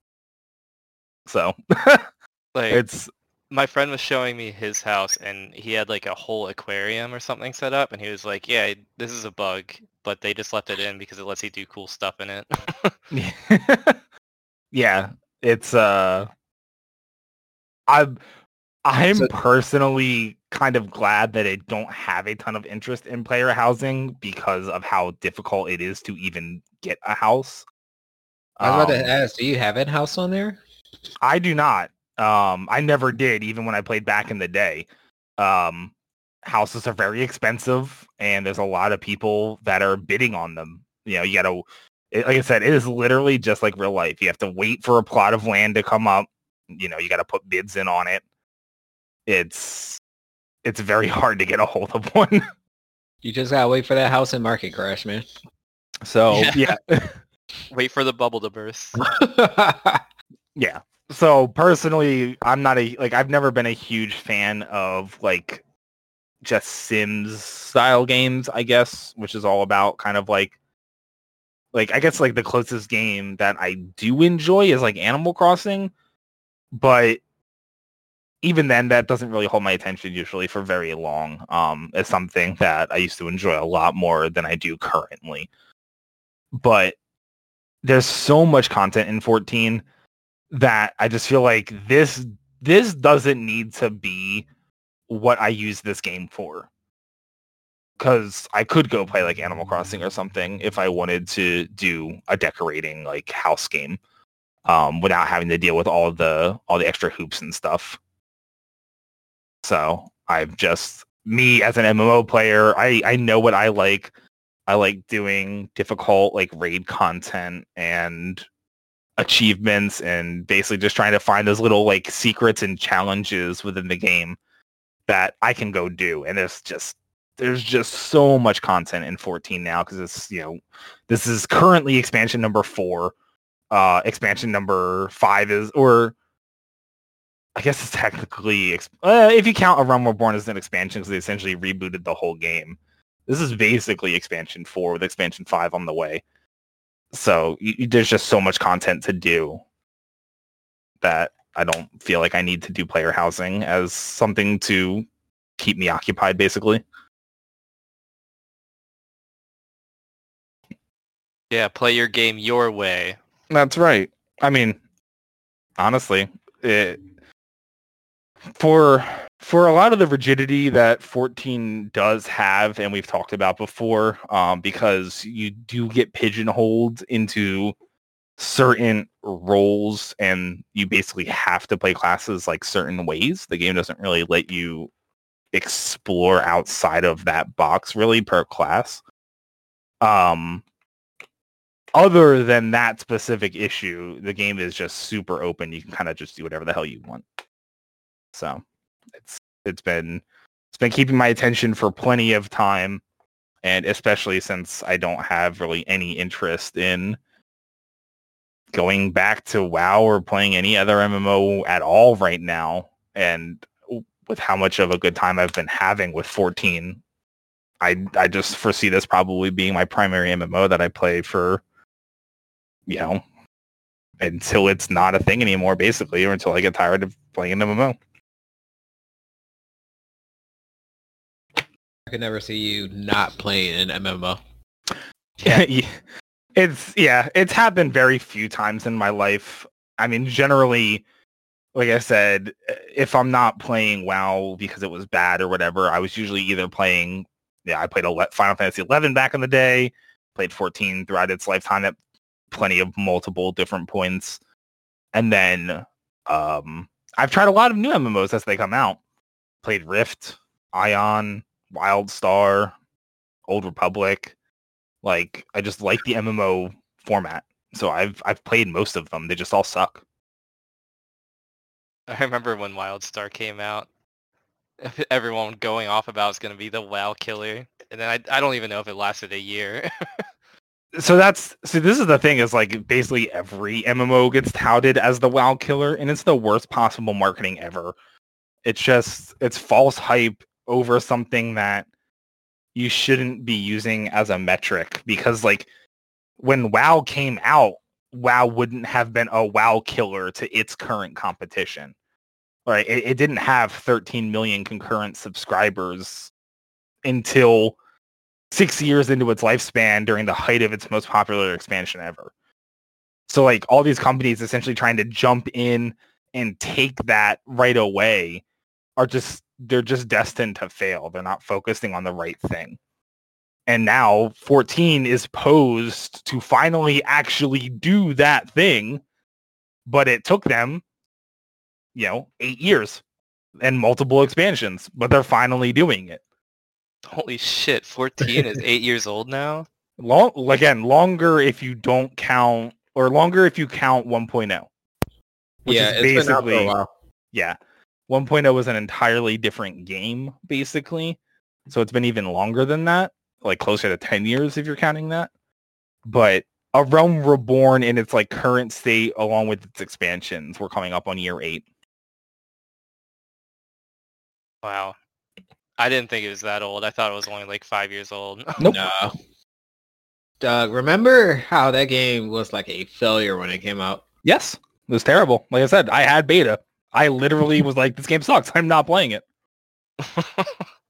So like, it's, my friend was showing me his house and he had like a whole aquarium or something set up, and he was like, yeah, this is a bug, but they just left it in because it lets you do cool stuff in it. Yeah, it's I'm personally kind of glad that I don't have a ton of interest in player housing because of how difficult it is to even get a house. I was about to ask, do you have in-house on there? I do not. I never did, even when I played back in the day. Houses are very expensive, and there's a lot of people that are bidding on them. You know, you gotta, like I said, it is literally just like real life. You have to wait for a plot of land to come up. You know, you got to put bids in on it. It's very hard to get a hold of one. You just gotta wait for that house and market crash, man. So yeah. Wait for the bubble to burst. Yeah. So personally, I'm not I've never been a huge fan of like just Sims style games, I guess, which is all about kind of like I guess like the closest game that I do enjoy is like Animal Crossing, but even then that doesn't really hold my attention usually for very long. It's something that I used to enjoy a lot more than I do currently. But there's so much content in 14 that I just feel like this doesn't need to be what I use this game for. Because I could go play like Animal Crossing or something if I wanted to do a decorating like house game. Without having to deal with all the extra hoops and stuff. So I've just, me as an MMO player, I know what I like. I like doing difficult like raid content and achievements and basically just trying to find those little like secrets and challenges within the game that I can go do. And there's just so much content in 14 now because it's, you know, this is currently expansion number 4. Expansion number 5 is, or I guess it's technically, if you count A Realm Reborn as an expansion because they essentially rebooted the whole game. This is basically expansion 4 with expansion 5 on the way. So there's just so much content to do that I don't feel like I need to do player housing as something to keep me occupied, basically. Yeah, play your game your way. That's right. I mean, honestly, for a lot of the rigidity that 14 does have, and we've talked about before, because you do get pigeonholed into certain roles, and you basically have to play classes like certain ways. The game doesn't really let you explore outside of that box, really, per class. Other than that specific issue, the game is just super open. You can kind of just do whatever the hell you want. So it's been keeping my attention for plenty of time, and especially since I don't have really any interest in going back to WoW or playing any other MMO at all right now. And with how much of a good time I've been having with 14, I just foresee this probably being my primary MMO that I play for, you know, until it's not a thing anymore, basically, or until I get tired of playing an MMO. I could never see you not playing an MMO. Yeah. It's happened very few times in my life. I mean, generally, like I said, if I'm not playing WoW because it was bad or whatever, I was usually either playing, I played Final Fantasy XI back in the day, played 14 throughout its lifetime at plenty of multiple different points. And then I've tried a lot of new MMOs as they come out. Played Rift, Ion, WildStar, Old Republic. Like, I just like the MMO format. So I've played most of them. They just all suck. I remember when WildStar came out, everyone going off about it's going to be the WoW killer. And then I don't even know if it lasted a year. So this is the thing, is like basically every MMO gets touted as the WoW killer, and it's the worst possible marketing ever. It's false hype over something that you shouldn't be using as a metric, because like when WoW came out, WoW wouldn't have been a WoW killer to its current competition. Like it didn't have 13 million concurrent subscribers until 6 years into its lifespan during the height of its most popular expansion ever. So like all these companies essentially trying to jump in and take that right away are just, they're just destined to fail. They're not focusing on the right thing. And now 14 is posed to finally actually do that thing, but it took them, 8 years and multiple expansions, but they're finally doing it. Holy shit, 14 is 8 years old now? Longer if you don't count, or longer if you count 1.0. It's basically been out for a while. Yeah. 1.0 was an entirely different game, basically. So it's been even longer than that, like closer to 10 years if you're counting that. But A Realm Reborn in its like current state, along with its expansions, we're coming up on year 8. Wow. I didn't think it was that old. I thought it was only like 5 years old. Nope. No. Doug, remember how that game was like a failure when it came out? Yes. It was terrible. Like I said, I had beta. I literally was like, this game sucks. I'm not playing it.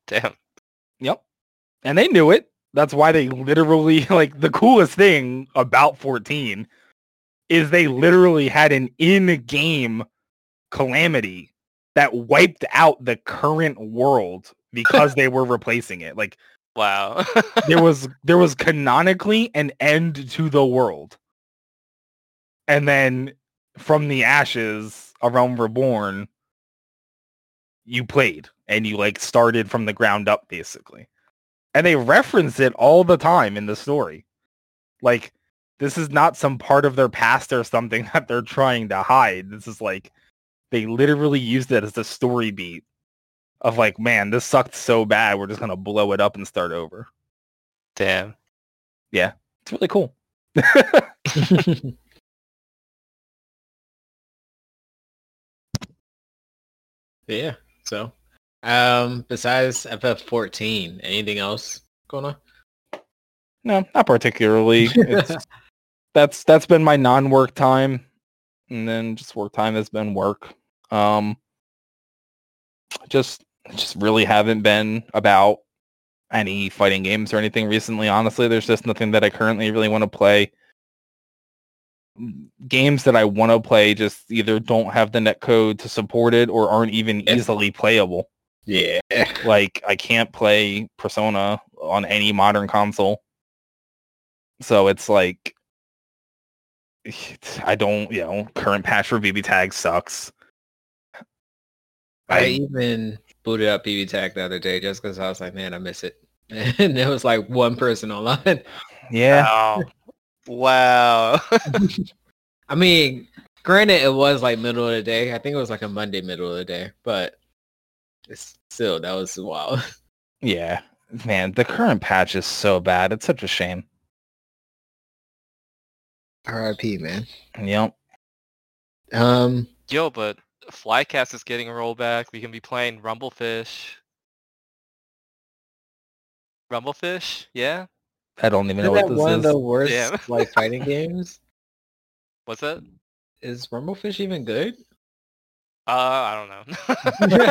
Damn. Yep. And they knew it. That's why they literally, like, the coolest thing about 14 is they literally had an in-game calamity that wiped out the current world because they were replacing it. Like, wow. there was canonically an end to the world. And then from the ashes, A Realm Reborn, you played and you like started from the ground up, basically. And they reference it all the time in the story. Like, this is not some part of their past or something that they're trying to hide. This is like, they literally used it as a story beat of like, man, this sucked so bad, we're just going to blow it up and start over. Damn. Yeah. It's really cool. Yeah. So, besides FF14, anything else going on? No, not particularly. That's been my non-work time. And then just work time has been work. Just really haven't been about any fighting games or anything recently. Honestly, there's just nothing that I currently really want to play. Games that I want to play just either don't have the netcode to support it or aren't even easily playable. Yeah. Like, I can't play Persona on any modern console. So it's like, I don't, current patch for BB Tag sucks. I even booted up BB Tag the other day just because I was like, man, I miss it. And there was like one person online. Yeah. Wow. I mean, granted, it was like middle of the day. I think it was like a Monday middle of the day, but it's still, that was wild. Yeah. Man, the current patch is so bad. It's such a shame. RIP, man. Yep. Yo, but Flycast is getting rolled back. We can be playing Rumblefish. Rumblefish? Yeah? I don't even know what this is. Is that one of the worst like fighting games? What's that? Is Rumblefish even good? I don't know.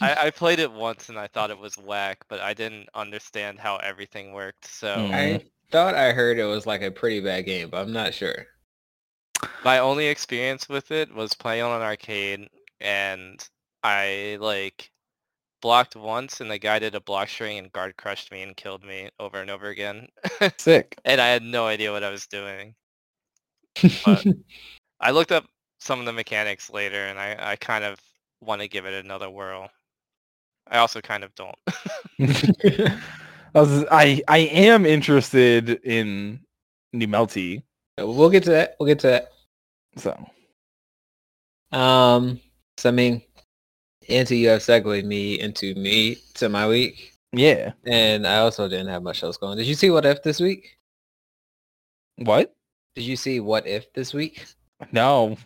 I played it once and I thought it was whack, but I didn't understand how everything worked. So I thought I heard it was like a pretty bad game, but I'm not sure. My only experience with it was playing on an arcade, and I blocked once and the guy did a block string and guard crushed me and killed me over and over again. Sick. And I had no idea what I was doing. But I looked up some of the mechanics later and I kind of want to give it another whirl. I also kind of don't. I am interested in Numelty. We'll get to that. So I mean, Auntie, you have segued me to my week. Yeah. And I also didn't have much else going. Did you see What If this week? What? Did you see What If this week? No.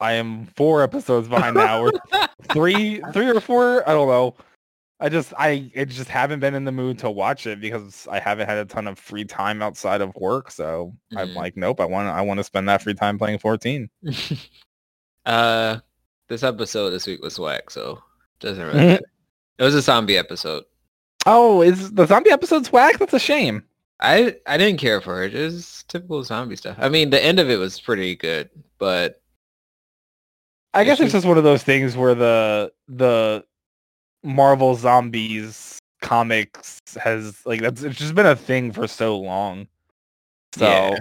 I am 4 episodes behind now. Three or four? I don't know. I just haven't been in the mood to watch it because I haven't had a ton of free time outside of work. So I'm like, nope, I want to spend that free time playing 14. This episode this week was whack, so doesn't really matter. It was a zombie episode. Oh, is the zombie episode's whack? That's a shame. I didn't care for it. It was typical zombie stuff. I mean, the end of it was pretty good, but I guess it's just one of those things where the Marvel Zombies comics has like it's just been a thing for so long. So yeah.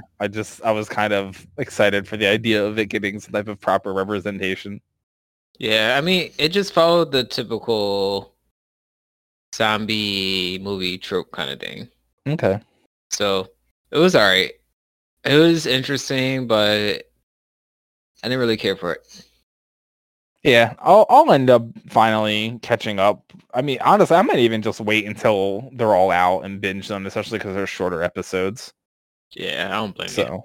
I was kind of excited for the idea of it getting some type of proper representation. Yeah, I mean, it just followed the typical zombie movie trope kind of thing. Okay. So it was all right. It was interesting, but I didn't really care for it. Yeah, I'll end up finally catching up. I mean, honestly, I might even just wait until they're all out and binge them, especially because they're shorter episodes. Yeah, I don't blame you.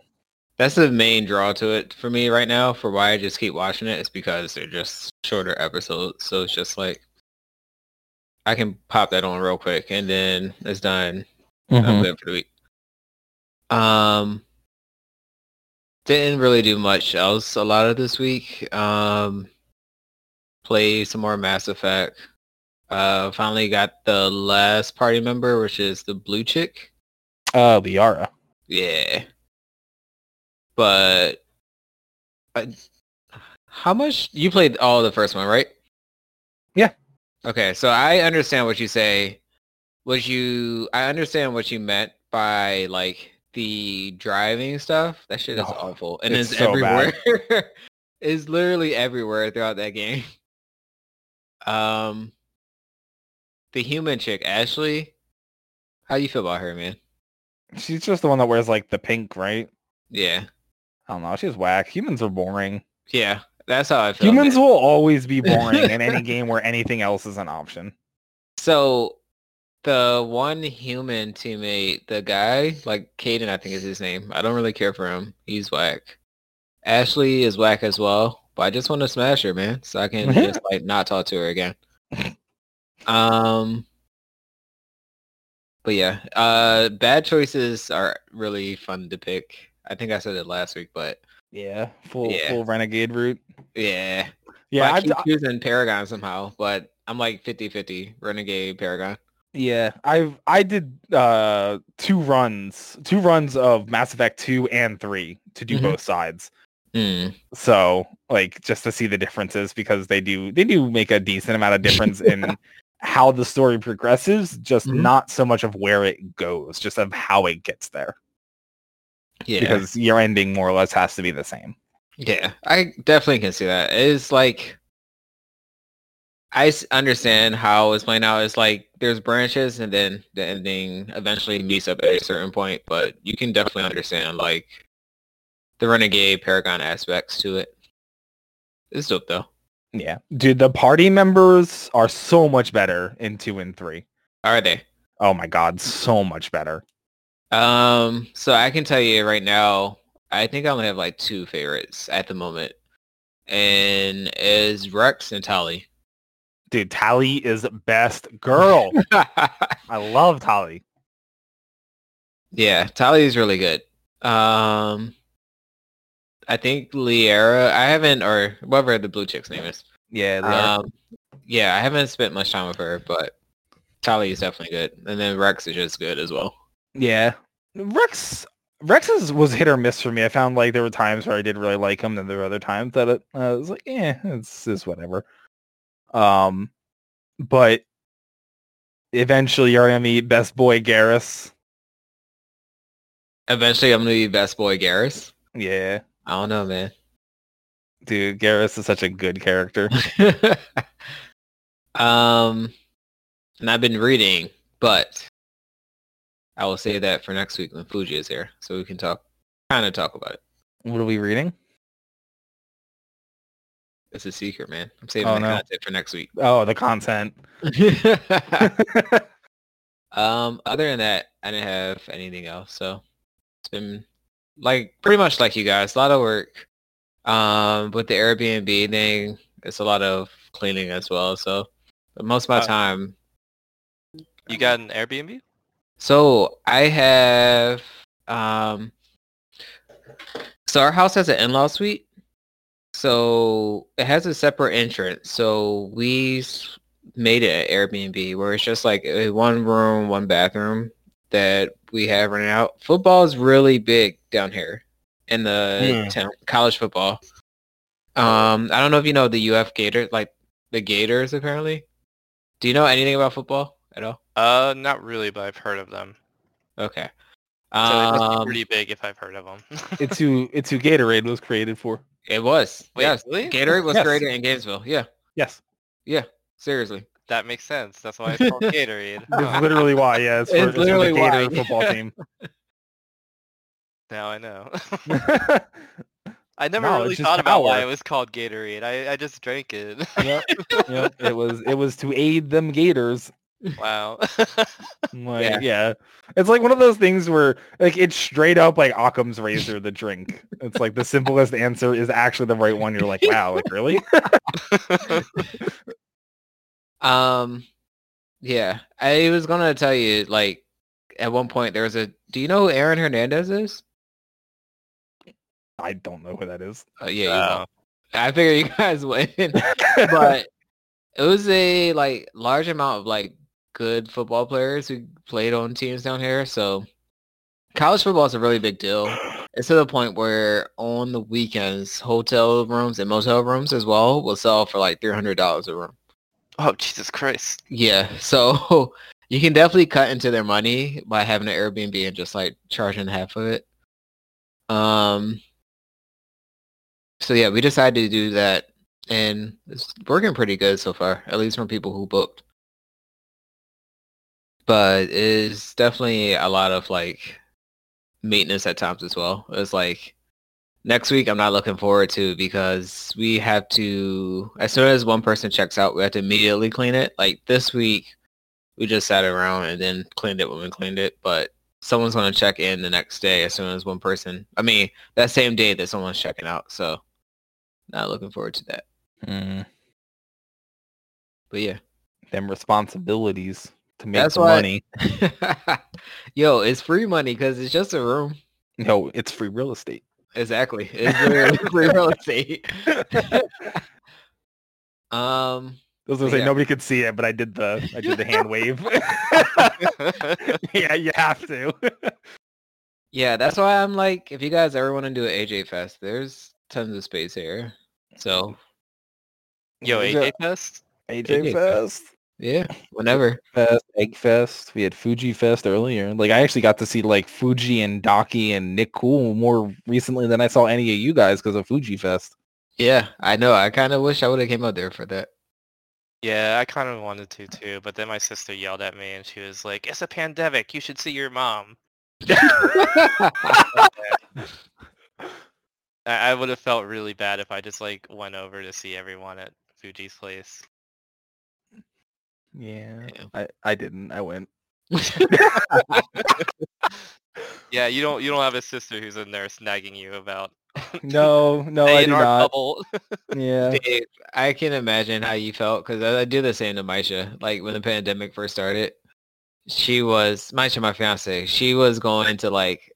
That's the main draw to it for me right now for why I just keep watching it is because they're just shorter episodes. So it's just like, I can pop that on real quick and then it's done. I'm good for the week. Didn't really do much else a lot of this week. Played some more Mass Effect. Finally got the last party member, which is the blue chick. Liara. Yeah. But how much you played all the first one, right? Yeah. Okay, so I understand what you say. I understand what you meant by like the driving stuff. That shit is awful, and it's so everywhere. It's literally everywhere throughout that game. The human chick, Ashley. How do you feel about her, man? She's just the one that wears like the pink, right? Yeah. I don't know. She's whack. Humans are boring. Yeah, that's how I feel. Humans will always be boring in any game where anything else is an option. So the one human teammate, the guy, like Caden, I think is his name. I don't really care for him. He's whack. Ashley is whack as well, but I just want to smash her, man, so I can just like not talk to her again. But yeah, bad choices are really fun to pick. I think I said it last week, but yeah, full renegade route. Yeah, yeah. Well, I keep choosing Paragon somehow, but I'm like 50-50 renegade Paragon. Yeah, I did two runs of Mass Effect 2 and 3 to do both sides. So like just to see the differences because they do make a decent amount of difference in how the story progresses, just not so much of where it goes, just of how it gets there. Yeah, because your ending more or less has to be the same. Yeah, I definitely can see that. It's like I understand how it's playing out. It's like there's branches, and then the ending eventually meets up at a certain point. But you can definitely understand like the renegade Paragon aspects to it. It's dope though. Yeah, dude, the party members are so much better in 2 and 3. Are they? Oh my god, so much better. So I can tell you right now, I think I only have like two favorites at the moment, and is Rex and Tali. Dude, Tali is best girl. I love Tali. Yeah, Tali is really good. I think Liara, or whatever the blue chick's name is. Yeah, Liara. Yeah, I haven't spent much time with her, but Tali is definitely good. And then Rex is just good as well. Yeah, Rex was hit or miss for me. I found like there were times where I did really like him, and there were other times that I was like, yeah, it's just whatever. But eventually you're going to meet best boy Garrus. Eventually I'm going to be best boy Garrus? Yeah. I don't know, man. Dude, Garrus is such a good character. And I've been reading, but I will say that for next week when Fuji is here, so we can kind of talk about it. What are we reading? It's a secret, man. I'm saving content for next week. Oh, the content. Other than that, I didn't have anything else. So it's been like pretty much like you guys, a lot of work. With the Airbnb thing, it's a lot of cleaning as well. So but most of my time You got an Airbnb? So I have, so our house has an in-law suite. So it has a separate entrance. So we made it an Airbnb where it's just like a one room, one bathroom that we have running out. Football is really big down here in the town, college football. I don't know if you know the UF Gator, like the Gators apparently. Do you know anything about football at all? Not really, but I've heard of them. Okay. So it must be pretty big if I've heard of them. It's who Gatorade was created for. It was. Wait, yes. Really? Gatorade was created in Gainesville. Yeah. Yes. Yeah. Seriously. That makes sense. That's why it's called Gatorade. It's literally why, yeah. It's literally why. Gator football team. Now I know. I never really thought about why it was called Gatorade. I just drank it. Yep. It was to aid them Gators. Wow. Yeah. It's like one of those things where like it's straight up like Occam's razor, the drink. It's like the simplest answer is actually the right one. You're like, wow, like really? Yeah. I was gonna tell you, like at one point there was a, do you know who Aaron Hernandez is? I don't know who that is. I figure you guys wouldn't. But it was a like large amount of like good football players who played on teams down here. So college football is a really big deal. It's to the point where on the weekends, hotel rooms and motel rooms as well will sell for like $300 a room. Oh, Jesus Christ. Yeah. So you can definitely cut into their money by having an Airbnb and just like charging half of it. So yeah, we decided to do that. And it's working pretty good so far, at least from people who booked. But it's definitely a lot of, like, maintenance at times as well. It's like, next week I'm not looking forward to because we have to, as soon as one person checks out, we have to immediately clean it. Like, this week, we just sat around and then cleaned it when we cleaned it. But someone's going to check in the next day as soon as one person, I mean, that same day that someone's checking out. So, not looking forward to that. But yeah, them responsibilities to make that's the money. Yo, it's free money because it's just a room. No, it's free real estate. Exactly, it's free real estate. I was gonna say nobody could see it, but I did the hand wave. Yeah, you have to. Yeah, that's why I'm like, if you guys ever want to do an AJ Fest, there's tons of space here. So, yo, AJ Fest? Yeah, whenever. Fest, Egg Fest. We had Fuji Fest earlier. Like, I actually got to see, like, Fuji and Docky and Nick Cool more recently than I saw any of you guys because of Fuji Fest. Yeah, I know. I kind of wish I would have came out there for that. Yeah, I kind of wanted to, too. But then my sister yelled at me, and she was like, it's a pandemic. You should see your mom. I would have felt really bad if I just, like, went over to see everyone at Fuji's place. Yeah. I didn't. I went. Yeah, you don't have a sister who's a nurse nagging you about... No, I do not. Yeah. Dude, I can imagine how you felt, because I did the same to Maisha. Like, when the pandemic first started, she was... Maisha, my fiancée, she was going to, like...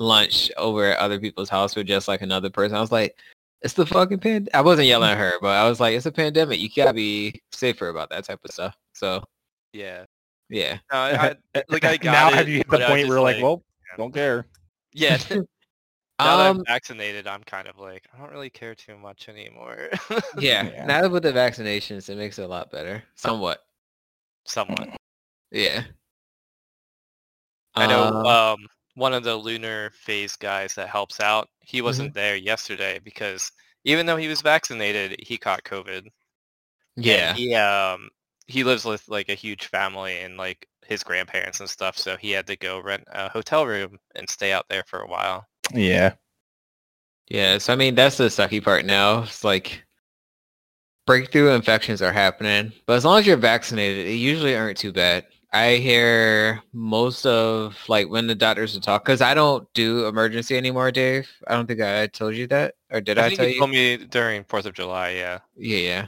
lunch over at other people's house with just like another person. I was like, it's the fucking pandemic. I wasn't yelling at her, but I was like, it's a pandemic. You gotta be safer about that type of stuff. So yeah. Now have you hit the point where like, well, don't care. Yeah. Now that I'm vaccinated, I'm kind of like, I don't really care too much anymore. Yeah. Now that with the vaccinations, it makes it a lot better. Somewhat. Yeah. I know. One of the Lunar Phase guys that helps out, he wasn't there yesterday because even though he was vaccinated, he caught COVID. Yeah. And he lives with like a huge family and like his grandparents and stuff, so he had to go rent a hotel room and stay out there for a while. Yeah. Yeah, so I mean, that's the sucky part now. It's like breakthrough infections are happening, but as long as you're vaccinated, it usually aren't too bad. I hear most of, like, when the doctors would talk, because I don't do emergency anymore, Dave. I don't think I told you that, or did I tell you? You told me during 4th of July, yeah. Yeah, yeah.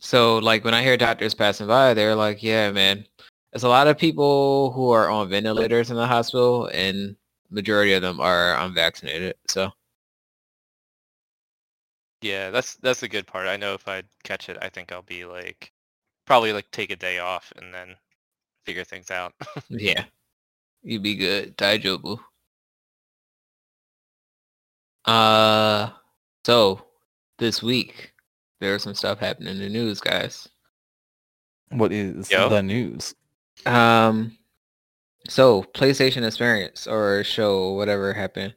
So like when I hear doctors passing by, they're like, yeah, man, there's a lot of people who are on ventilators in the hospital, and majority of them are unvaccinated. So. Yeah, that's the good part. I know if I catch it, I think I'll be like, probably like take a day off and then figure things out. Yeah. You'd be good. Daijobu. So this week there's some stuff happening in the news, guys. What is the news? So PlayStation Experience or show, whatever happened.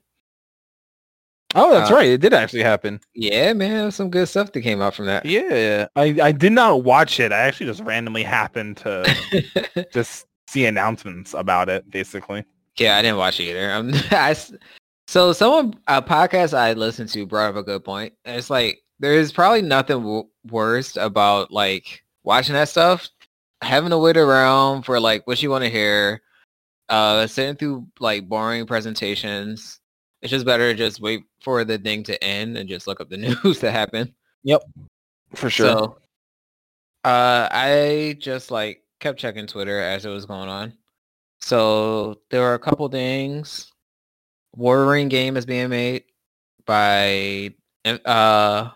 Oh, that's right. It did actually happen. Yeah, man. Some good stuff that came out from that. Yeah. I did not watch it. I actually just randomly happened to just see announcements about it, basically. Yeah, I didn't watch it either. So someone, a podcast I listened to brought up a good point. And it's like, there is probably nothing worse about like watching that stuff, having to wait around for like what you want to hear, sitting through like boring presentations. It's just better to just wait for the thing to end and just look up the news that happened. Yep, for sure. So, I just like kept checking Twitter as it was going on. So there were a couple things. Warring game is being made by Insomniac,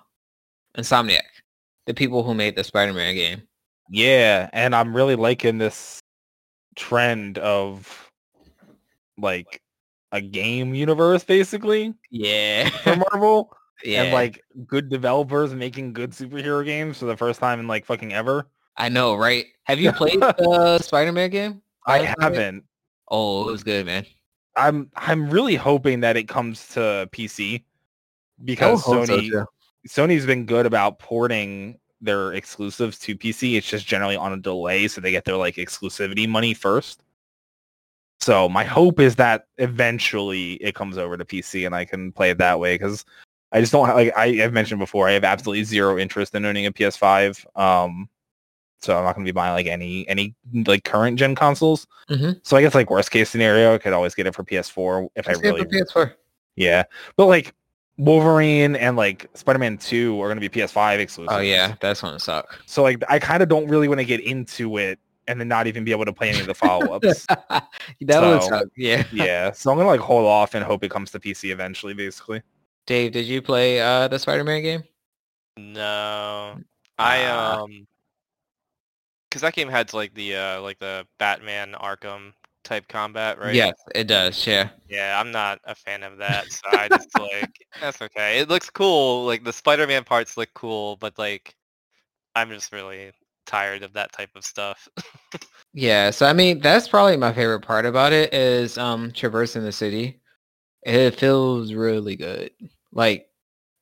the people who made the Spider-Man game. Yeah, and I'm really liking this trend of like a game universe, basically. Yeah, for Marvel. Yeah, and like good developers making good superhero games for the first time in like fucking ever. I know, right? Have you played the Spider-Man game? I haven't. Oh, it was good, man. I'm really hoping that it comes to PC, because Sony's been good about porting their exclusives to PC. It's just generally on a delay, so they get their like exclusivity money first. So my hope is that eventually it comes over to PC and I can play it that way, because I just don't like I've mentioned before, I have absolutely zero interest in owning a PS5. So I'm not going to be buying like any like current gen consoles. Mm-hmm. So I guess like worst case scenario, I could always get it for PS4 if I really. Get it for PS4. Yeah, but like Wolverine and like Spider-Man 2 are going to be PS5 exclusive. Oh yeah, that's going to suck. So like I kind of don't really want to get into it and then not even be able to play any of the follow-ups. Would suck, yeah. Yeah, so I'm going to like hold off and hope it comes to PC eventually, basically. Dave, did you play the Spider-Man game? No. I because that game had like the Batman Arkham type combat, right? Yeah, it does, yeah. Yeah, I'm not a fan of that, so I just like, that's okay. It looks cool, like the Spider-Man parts look cool, but like I'm just really tired of that type of stuff. Yeah, so I mean that's probably my favorite part about it is traversing the city. It feels really good. Like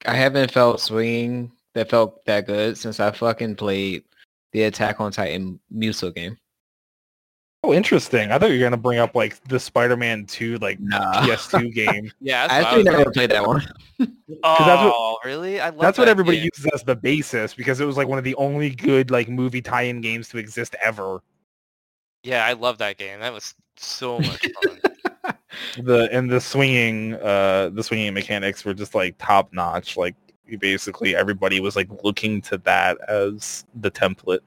I haven't felt swinging that felt that good since I fucking played the Attack on Titan Musou game. Oh, interesting. I thought you were gonna bring up like the Spider-Man 2 like PS2 game. Yeah, I actually never played that one. Oh, really? I love that's what everybody uses as the basis, because it was like one of the only good like movie tie-in games to exist ever. Yeah, I love that game. That was so much fun. The swinging mechanics were just like top notch. Like basically everybody was like looking to that as the template.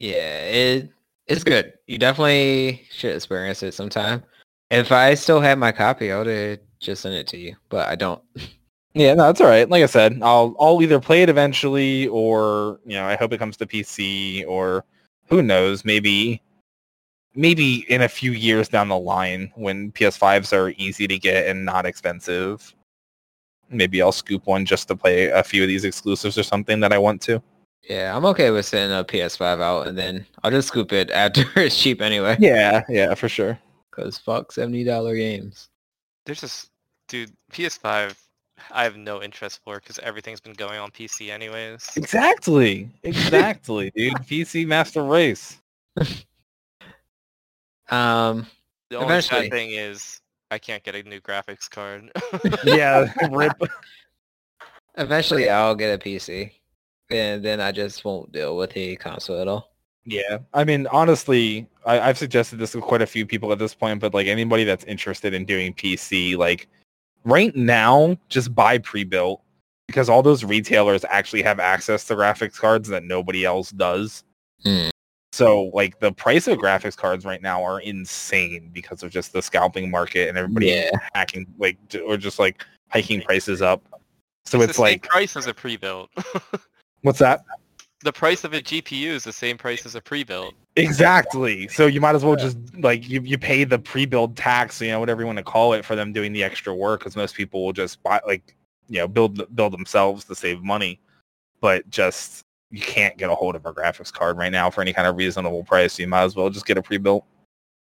Yeah, it's good. You definitely should experience it sometime. If I still had my copy, I would have just sent it to you, but I don't. Yeah, no, that's all right. Like I said, I'll either play it eventually, or you know, I hope it comes to PC, or who knows, maybe in a few years down the line when PS5s are easy to get and not expensive, maybe I'll scoop one just to play a few of these exclusives or something that I want to. Yeah, I'm okay with sending a PS5 out, and then I'll just scoop it after it's cheap anyway. Yeah, for sure. Because fuck $70 games. There's this... Dude, PS5, I have no interest for, because everything's been going on PC anyways. Exactly, dude. PC Master Race. The only bad thing is I can't get a new graphics card. Yeah, rip. Eventually, I'll get a PC. And then I just won't deal with the console at all. Yeah. I mean, honestly, I've suggested this to quite a few people at this point, but like anybody that's interested in doing PC, like right now, just buy pre-built. because all those retailers actually have access to graphics cards that nobody else does. Mm. So, like, the price of graphics cards right now are insane because of just the scalping market and everybody hacking, like, or just, like, hiking prices up. So it's like... the same price as a pre-built. What's that? The price of a GPU is the same price as a pre-built. Exactly. So you might as well just, like, you pay the pre-build tax, you know, whatever you want to call it, for them doing the extra work, because most people will just buy, like, you know, build themselves to save money. But just... you can't get a hold of a graphics card right now for any kind of reasonable price. You might as well just get a pre-built.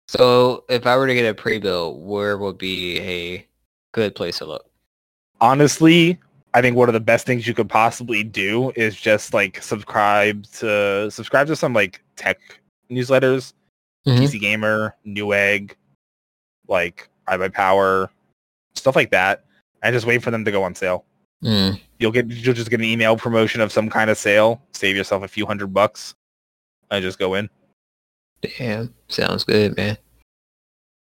So if I were to get a pre-built, where would be a good place to look? Honestly, I think one of the best things you could possibly do is just like subscribe to some like tech newsletters, PC Gamer, Newegg, like iBuyPower, stuff like that, and just wait for them to go on sale. Mm. You'll just get an email promotion of some kind of sale, save yourself a few $100, and just go in. Damn, sounds good, man.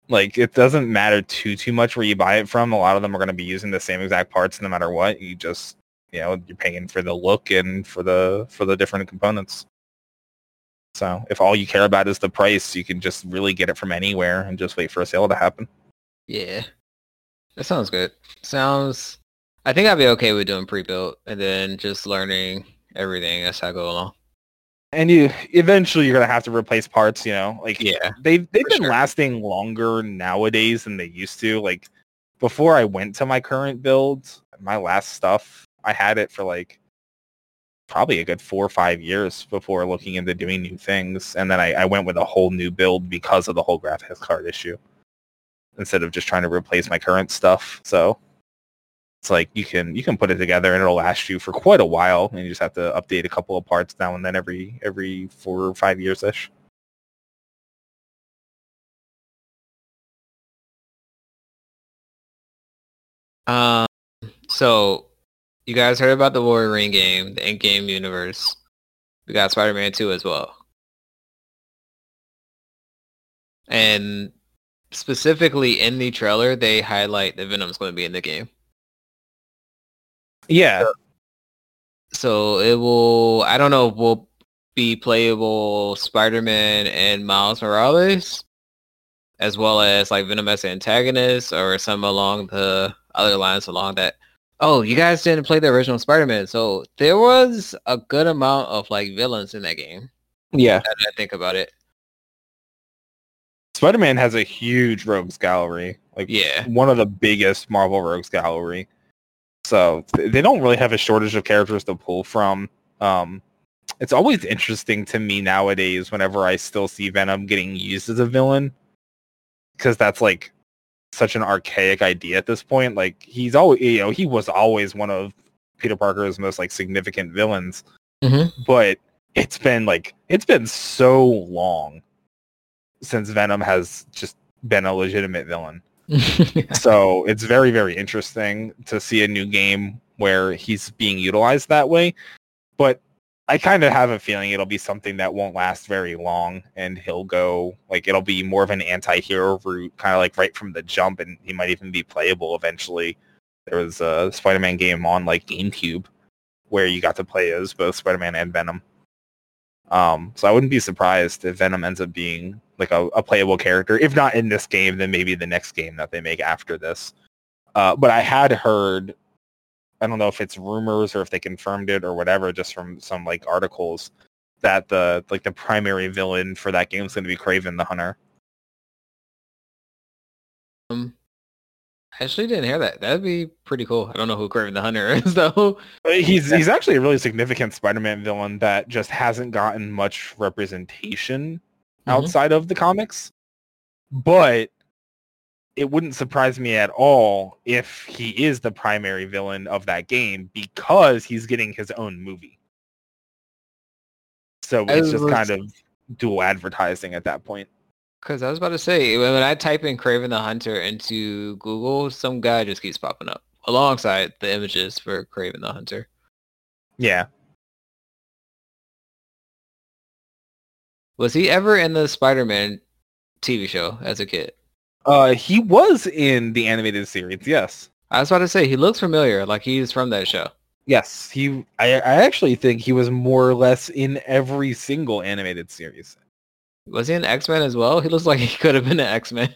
Like, it doesn't matter too much where you buy it from. A lot of them are going to be using the same exact parts no matter what. You just, you know, you're paying for the look and for the different components. So if all you care about is the price, you can just really get it from anywhere and just wait for a sale to happen. Yeah, that sounds good. I think I'd be okay with doing pre-built and then just learning everything as I go along. And you eventually you're gonna have to replace parts, you know. Like they've been lasting longer nowadays than they used to. Like before I went to my current build, my last stuff, I had it for like probably a good 4 or 5 years before looking into doing new things. And then I went with a whole new build because of the whole graphics card issue, instead of just trying to replace my current stuff. So it's like you can put it together and it'll last you for quite a while, and you just have to update a couple of parts now and then every 4 or 5 years ish. So you guys heard about the Wolverine game, the in-game universe. We got Spider-Man 2 as well, and specifically in the trailer, they highlight that Venom's going to be in the game. Yeah. So it will, I don't know, will be playable Spider-Man and Miles Morales, as well as like Venom as antagonists or some along the other lines along that. Oh, you guys didn't play the original Spider-Man, so there was a good amount of like villains in that game. Yeah. Now that I think about it, Spider-Man has a huge rogues gallery. Like one of the biggest Marvel rogues gallery. So they don't really have a shortage of characters to pull from. It's always interesting to me nowadays whenever I still see Venom getting used as a villain, because that's like such an archaic idea at this point. Like he's always, you know, he was always one of Peter Parker's most like significant villains, but it's been so long since Venom has just been a legitimate villain. So it's very, very interesting to see a new game where he's being utilized that way. But I kind of have a feeling it'll be something that won't last very long, and he'll go, like, it'll be more of an anti-hero route, kind of like right from the jump, and he might even be playable eventually. There was a Spider-Man game on like GameCube where you got to play as both Spider-Man and Venom. So I wouldn't be surprised if Venom ends up being like a playable character. If not in this game, then maybe the next game that they make after this. But I had heard, I don't know if it's rumors or if they confirmed it or whatever, just from some like articles, that the primary villain for that game is going to be Kraven the Hunter. I actually didn't hear that. That'd be pretty cool. I don't know who Kraven the Hunter is, though. He's actually a really significant Spider-Man villain that just hasn't gotten much representation outside of the comics. But it wouldn't surprise me at all if he is the primary villain of that game, because he's getting his own movie. So it's just kind of dual advertising at that point. Because I was about to say, when I type in Kraven the Hunter into Google, some guy just keeps popping up alongside the images for Kraven the Hunter. Yeah. Was he ever in the Spider-Man TV show as a kid? He was in the animated series, yes. I was about to say, he looks familiar, like he's from that show. Yes, he. I actually think he was more or less in every single animated series. Was he in X-Men as well? He looks like he could have been an X-Men.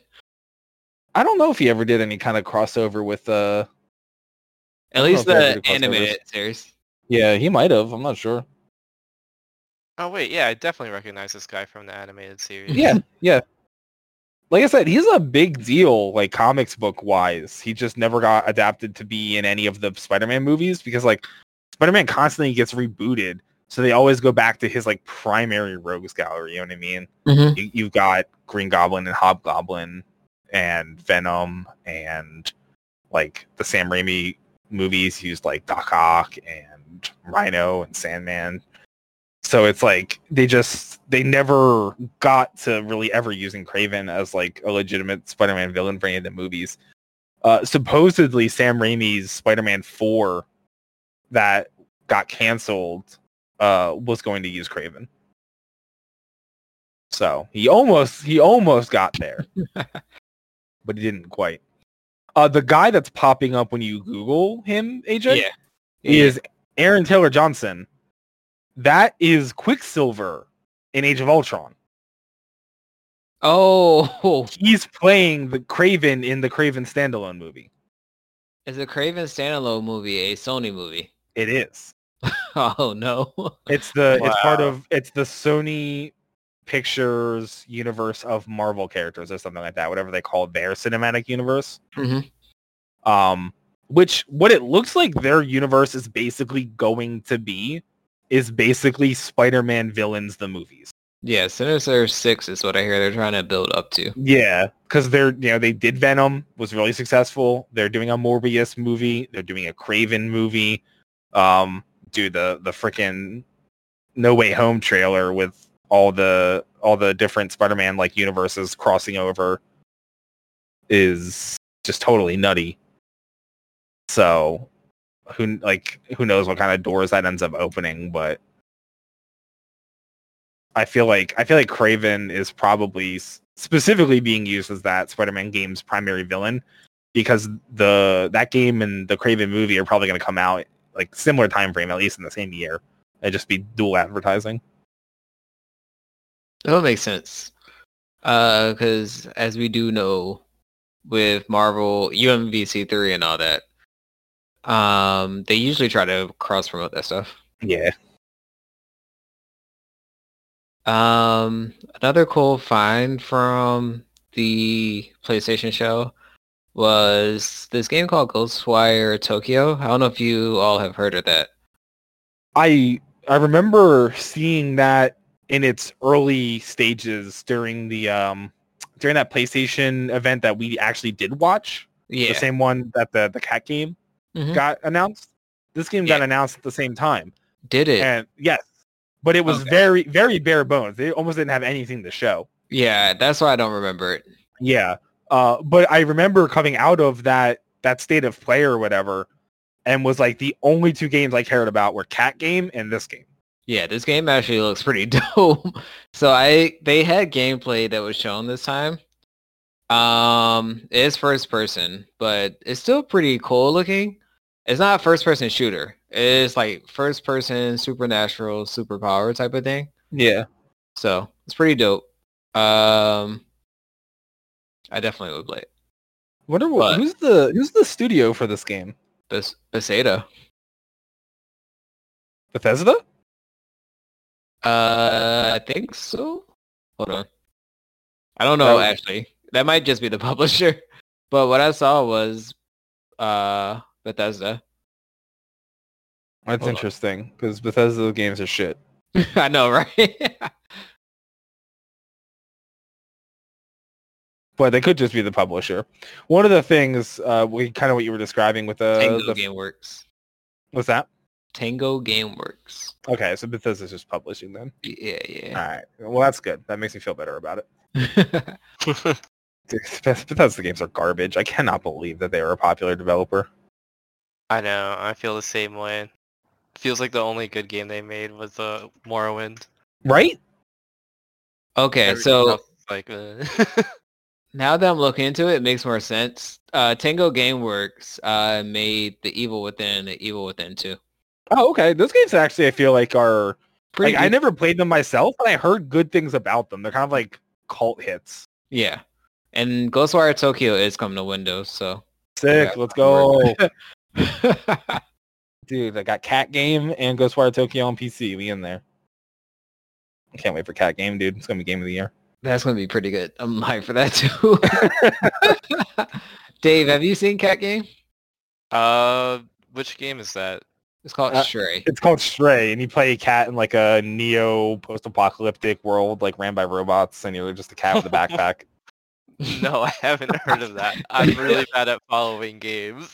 I don't know if he ever did any kind of crossover with... At least the animated series. Yeah, he might have. I'm not sure. Oh, wait. Yeah, I definitely recognize this guy from the animated series. Yeah, yeah. Like I said, he's a big deal, like, comics book-wise. He just never got adapted to be in any of the Spider-Man movies because, like, Spider-Man constantly gets rebooted, so they always go back to his, like, primary rogues gallery, you know what I mean? Mm-hmm. You've got Green Goblin and Hobgoblin and Venom and, like, the Sam Raimi movies used, like, Doc Ock and Rhino and Sandman. So it's like they never got to really ever using Kraven as like a legitimate Spider-Man villain for any of the movies. Supposedly Sam Raimi's Spider-Man 4 that got canceled was going to use Kraven. So he almost got there, but he didn't quite. The guy that's popping up when you Google him, AJ, is Aaron Taylor Johnson. That is Quicksilver in Age of Ultron. Oh. He's playing the Kraven in the Kraven standalone movie. Is the Kraven standalone movie a Sony movie? It is. Oh no. It's the Sony Pictures universe of Marvel characters or something like that, whatever they call their cinematic universe. Mm-hmm. What it looks like their universe is basically going to be is basically Spider-Man villains, the movies. Yeah, Sinister Six is what I hear they're trying to build up to. Yeah, because they did Venom, was really successful. They're doing a Morbius movie. They're doing a Kraven movie. Dude, the freaking No Way Home trailer with all the different Spider-Man like universes crossing over is just totally nutty. So. Who knows what kind of doors that ends up opening, but I feel like Kraven is probably specifically being used as that Spider-Man game's primary villain because that game and the Kraven movie are probably going to come out like similar time frame, at least in the same year. It'd just be dual advertising. That makes sense because as we do know with Marvel, UMVC3 and all that. They usually try to cross-promote that stuff. Yeah. Another cool find from the PlayStation show was this game called Ghostwire Tokyo. I don't know if you all have heard of that. I remember seeing that in its early stages during the during that PlayStation event that we actually did watch. Yeah. The same one that the cat game. Mm-hmm. Got announced. This game got announced at the same time. Did it? And yes, but it was very, very bare bones. They almost didn't have anything to show. Yeah, that's why I don't remember it. Yeah, but I remember coming out of that state of play or whatever, and was like the only two games I cared about were Cat Game and this game. Yeah, this game actually looks pretty dope. So they had gameplay that was shown this time. It is first person, but it's still pretty cool looking. It's not a first person shooter. It's like first person supernatural superpower type of thing. Yeah. So it's pretty dope. I definitely would play it. Wonder who's the studio for this game? Bethesda. Bethesda? I think so. Hold on. I don't know actually. That might just be the publisher, but what I saw was Bethesda. That's interesting, because Bethesda games are shit. I know, right? But they could just be the publisher. One of the things, what you were describing with Tango Gameworks. What's that? Tango Gameworks. Okay, so Bethesda's just publishing then? Yeah. All right. Well, that's good. That makes me feel better about it. Bethesda games are garbage. I cannot believe that they were a popular developer. I know. I feel the same way. It feels like the only good game they made was Morrowind. Right? Okay, now that I'm looking into it makes more sense. Tango Gameworks made The Evil Within 2. Oh, okay. Those games actually, I feel like are pretty. Like, I never played them myself, but I heard good things about them. They're kind of like cult hits. Yeah, and Ghostwire Tokyo is coming to Windows, so sick. Let's go, dude. I got Cat Game and Ghostwire Tokyo on PC. We in there. I can't wait for Cat Game, dude. It's gonna be game of the year. That's gonna be pretty good. I'm hyped for that too. Dave, have you seen Cat Game? Which game is that? It's called Stray. It's called Stray, and you play a cat in like a neo post-apocalyptic world, like ran by robots, and you're just a cat with a backpack. No, I haven't heard of that. I'm really bad at following games.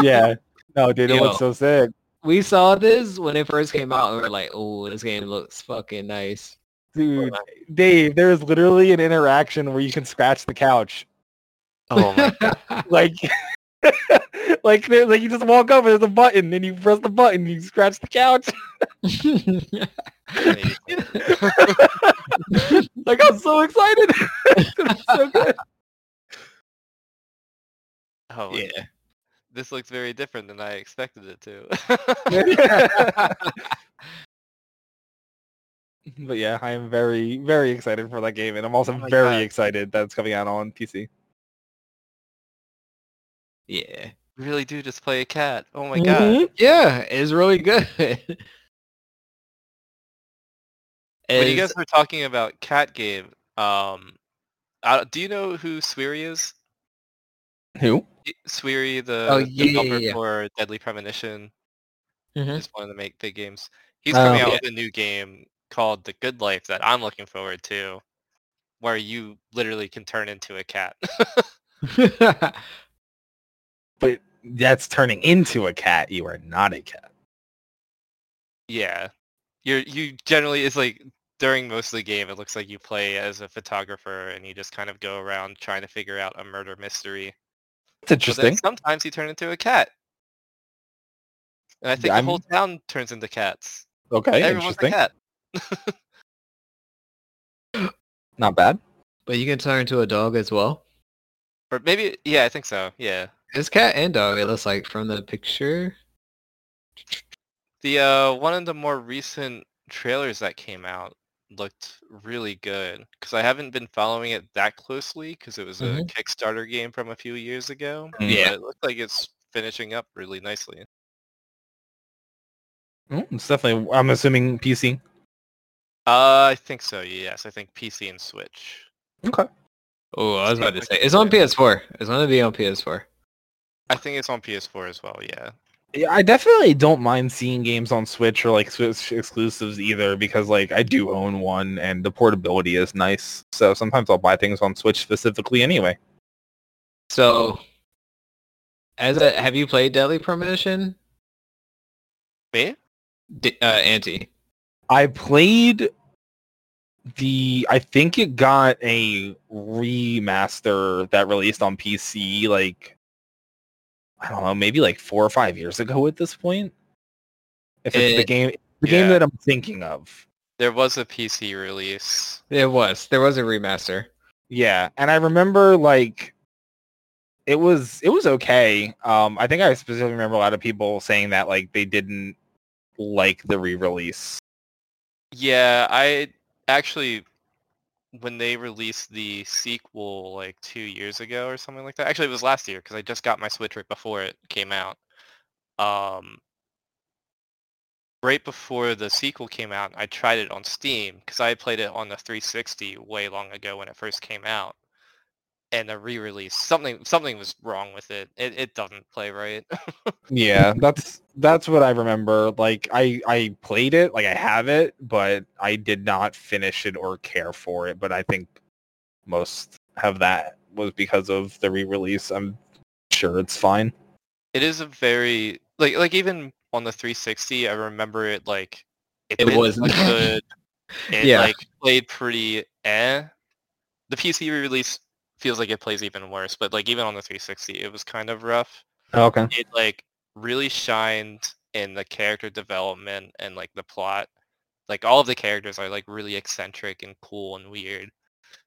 Yeah. No, dude, it looks so sick. We saw this when it first came out, and we're like, "Oh, this game looks fucking nice." Dude, Dave, there is literally an interaction where you can scratch the couch. Oh my god! Like you just walk over. There's a button, and you press the button. You scratch the couch. Like I'm so excited. It's gonna be so good. Oh yeah, this looks very different than I expected it to. But yeah, I am very, very excited for that game, and I'm also excited that it's coming out on PC. Yeah. You really do just play a cat. Oh my god. Yeah, it's really good. When you guys were talking about Cat Game, do you know who Sweary is? Who? Sweary, the developer for Deadly Premonition. Mm-hmm. Just wanted to make big games. He's coming out with a new game called The Good Life that I'm looking forward to, where you literally can turn into a cat. But that's turning into a cat. You are not a cat. Yeah. You generally, it's like during most of the game, it looks like you play as a photographer and you just kind of go around trying to figure out a murder mystery. That's interesting. Sometimes you turn into a cat. And I think the whole town turns into cats. Okay, everyone's a cat. Not bad. But you can turn into a dog as well? Or maybe, yeah, I think so, yeah. It's cat and dog, it looks like, from the picture. The one of the more recent trailers that came out looked really good, because I haven't been following it that closely, because it was a Kickstarter game from a few years ago. Yeah. But it looked like it's finishing up really nicely. It's definitely, I'm assuming, PC? I think so, yes. I think PC and Switch. Okay. Oh, I was about to say, it's on PS4. It's going to be on PS4. I think it's on PS4 as well, yeah. Yeah, I definitely don't mind seeing games on Switch or like Switch exclusives either, because like I do own one and the portability is nice. So sometimes I'll buy things on Switch specifically anyway. So, have you played Deadly Premonition? Me? Auntie. I played I think it got a remaster that released on PC like, I don't know, maybe like 4 or 5 years ago at this point. If it's the game that I'm thinking of. There was a PC release. There was a remaster. Yeah, and I remember like it was okay. I think I specifically remember a lot of people saying that like they didn't like the re-release. Yeah, I actually, when they released the sequel like 2 years ago or something like that. Actually, it was last year because I just got my Switch right before it came out. Right before the sequel came out, I tried it on Steam because I played it on the 360 way long ago when it first came out. And a re-release, something was wrong with it. It doesn't play right. Yeah, that's what I remember. Like I played it, like I have it, but I did not finish it or care for it. But I think most of that was because of the re-release. I'm sure it's fine. It is a very like even on the 360, I remember it like it wasn't good. It like played pretty eh. The PC re-release feels like it plays even worse, but like even on the 360 it was kind of rough. Okay. It like really shined in the character development and like the plot. Like all of the characters are like really eccentric and cool and weird.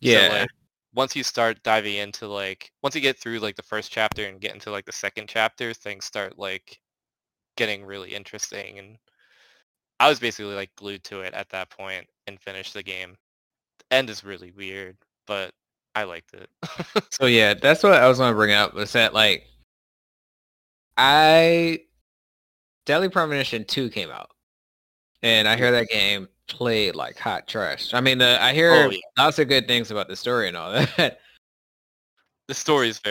Yeah. So, like, once you start diving into like once you get through like the first chapter and get into like the second chapter, things start like getting really interesting, and I was basically like glued to it at that point and finished the game. The end is really weird, but I liked it. So yeah, that's what I was going to bring up, was that like Deadly Premonition 2 came out, and I hear that game played like hot trash. I mean, I hear lots of good things about the story and all that. The story is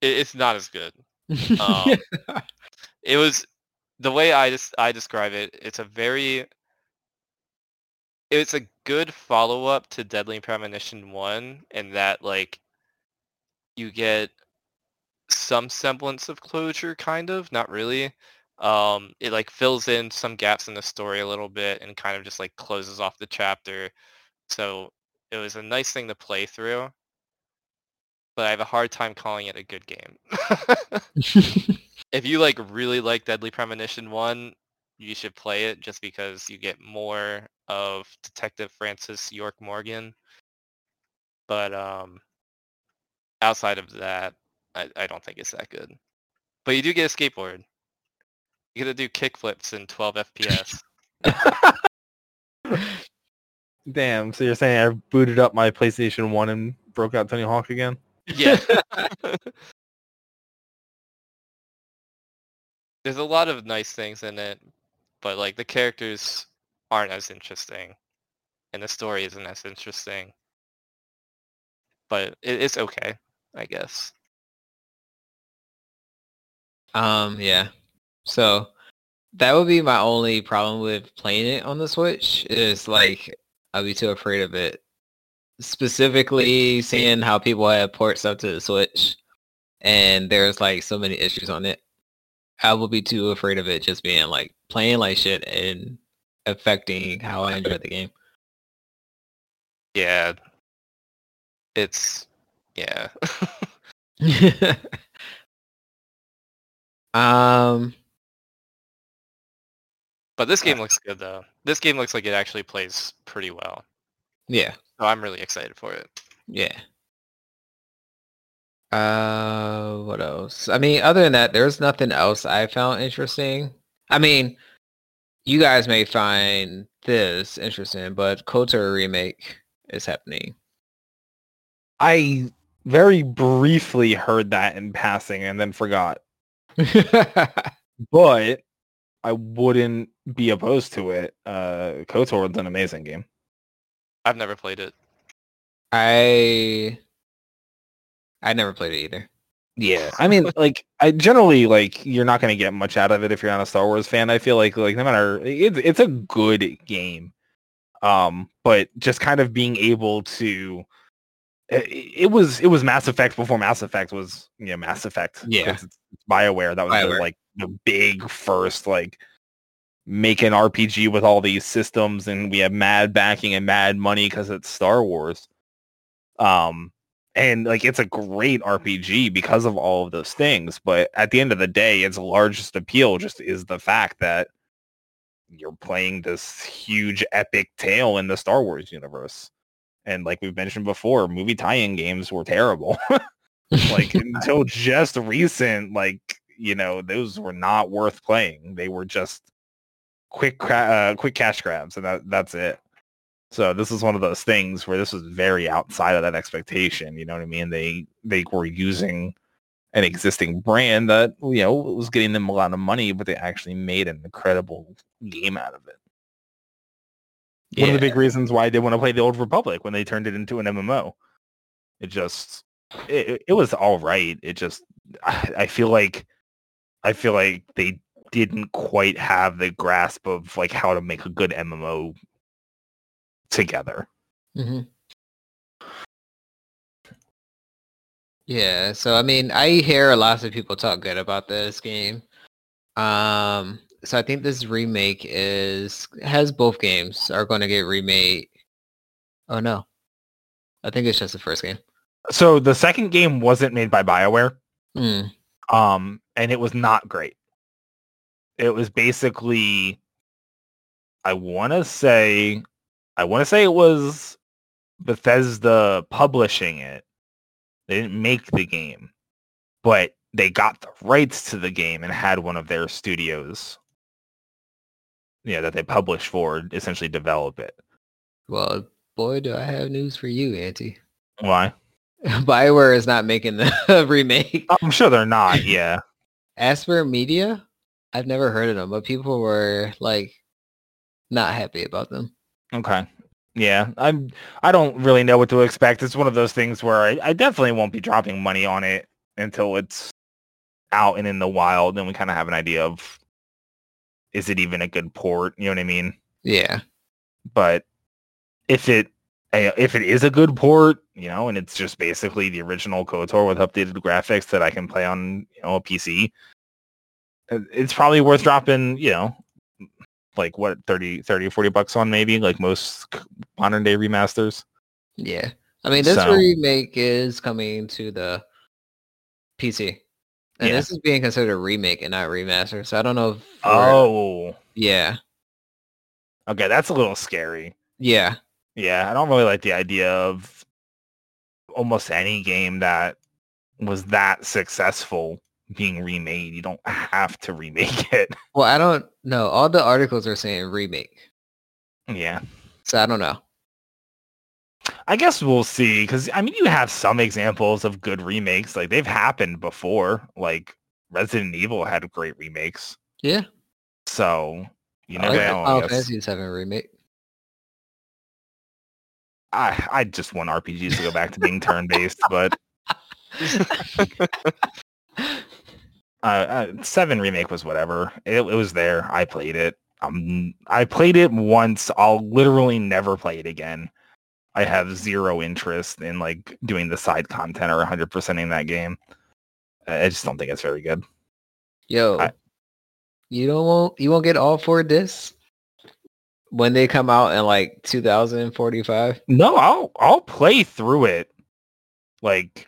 it's not as good. It was the way I describe it. It's a good follow-up to Deadly Premonition 1, in that like you get some semblance of closure, kind of, not really. It like fills in some gaps in the story a little bit and kind of just like closes off the chapter. So it was a nice thing to play through, but I have a hard time calling it a good game. If you like really like Deadly Premonition 1, you should play it, just because you get more of Detective Francis York Morgan. But outside of that, I don't think it's that good. But you do get a skateboard. You get to do kickflips in 12 FPS. Damn, so you're saying I booted up my PlayStation 1 and broke out Tony Hawk again? Yeah. There's a lot of nice things in it, but like the characters aren't as interesting, and the story isn't as interesting. But it's okay, I guess. Yeah. So that would be my only problem with playing it on the Switch, is like I'll be too afraid of it. Specifically seeing how people have ports up to the Switch, and there's like so many issues on it. I will be too afraid of it just being like playing like shit and affecting how I enjoy the game. Yeah. Yeah. But this game looks good though. This game looks like it actually plays pretty well. Yeah. So I'm really excited for it. Yeah. What else? I mean, other than that, there's nothing else I found interesting. I mean, you guys may find this interesting, but KOTOR remake is happening. I very briefly heard that in passing and then forgot. But I wouldn't be opposed to it. KOTOR is an amazing game. I've never played it. I never played it either. Yeah. I mean, like, I generally, like, you're not going to get much out of it if you're not a Star Wars fan. I feel like no matter, it's a good game. But just kind of being able to, it was Mass Effect before Mass Effect was, you know, Mass Effect. Yeah. It's BioWare. That was BioWare. Like the big first, like, make an RPG with all these systems, and we have mad backing and mad money because it's Star Wars. And like, it's a great RPG because of all of those things, but at the end of the day, its largest appeal just is the fact that you're playing this huge epic tale in the Star Wars universe. And like we've mentioned before, movie tie-in games were terrible. Like until just recent, like, you know, those were not worth playing. They were just quick cash grabs, and that's it. So this is one of those things where this was very outside of that expectation. You know what I mean? They were using an existing brand that, you know, was getting them a lot of money, but they actually made an incredible game out of it. Yeah. One of the big reasons why I did want to play the Old Republic when they turned it into an MMO. It just it was all right. It just I feel like they didn't quite have the grasp of like how to make a good MMO together. Mm-hmm. Yeah, so I mean, I hear lots of people talk good about this game. So I think this remake has both games are going to get remade. Oh no, I think it's just the first game. So the second game wasn't made by BioWare. And it was not great. It was basically, I want to say it was Bethesda publishing it. They didn't make the game, but they got the rights to the game and had one of their studios, that they published for, essentially develop it. Well, boy, do I have news for you, Auntie. Why? BioWare is not making the remake. I'm sure they're not, yeah. Asper Media? I've never heard of them, but people were, not happy about them. Okay. Yeah, I don't really know what to expect. It's one of those things where I definitely won't be dropping money on it until it's out and in the wild, and we kind of have an idea of, is it even a good port? You know what I mean? Yeah. But if it is a good port, and it's just basically the original KOTOR with updated graphics that I can play on, a PC, it's probably worth dropping, $30 or $40 on, maybe, like most modern day remasters. Yeah. I mean, this remake is coming to the PC. And This is being considered a remake and not remaster. So I don't know if... Oh. Yeah. Okay, that's a little scary. Yeah. Yeah, I don't really like the idea of almost any game that was that successful being remade. You don't have to remake it. Well, I don't know. All the articles are saying remake. Yeah. So I don't know. I guess we'll see, because you have some examples of good remakes. Like, they've happened before. Like, Resident Evil had great remakes. Yeah. So, Final Fantasy's having a remake. I just want RPGs to go back to being turn-based, but... 7 remake was whatever. It was there. I played it. I played it once. I'll literally never play it again. I have zero interest in doing the side content or 100%ing that game. I just don't think it's very good. Yo, you won't get all four discs when they come out in 2045. No, I'll play through it. It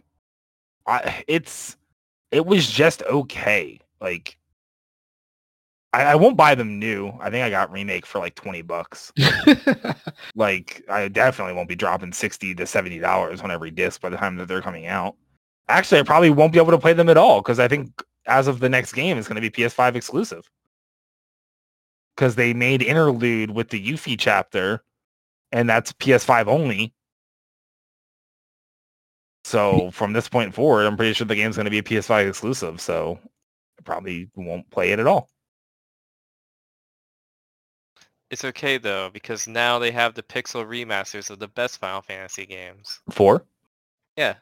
was just okay. I won't buy them new. I think I got remake for $20. I definitely won't be dropping $60 to $70 on every disc by the time that they're coming out. Actually, I probably won't be able to play them at all, because I think as of the next game, it's going to be PS5 exclusive. Because they made Interlude with the Yuffie chapter, and that's PS5 only. So from this point forward, I'm pretty sure the game's going to be a PS5 exclusive, so I probably won't play it at all. It's okay, though, because now they have the pixel remasters of the best Final Fantasy games. 4? Yeah.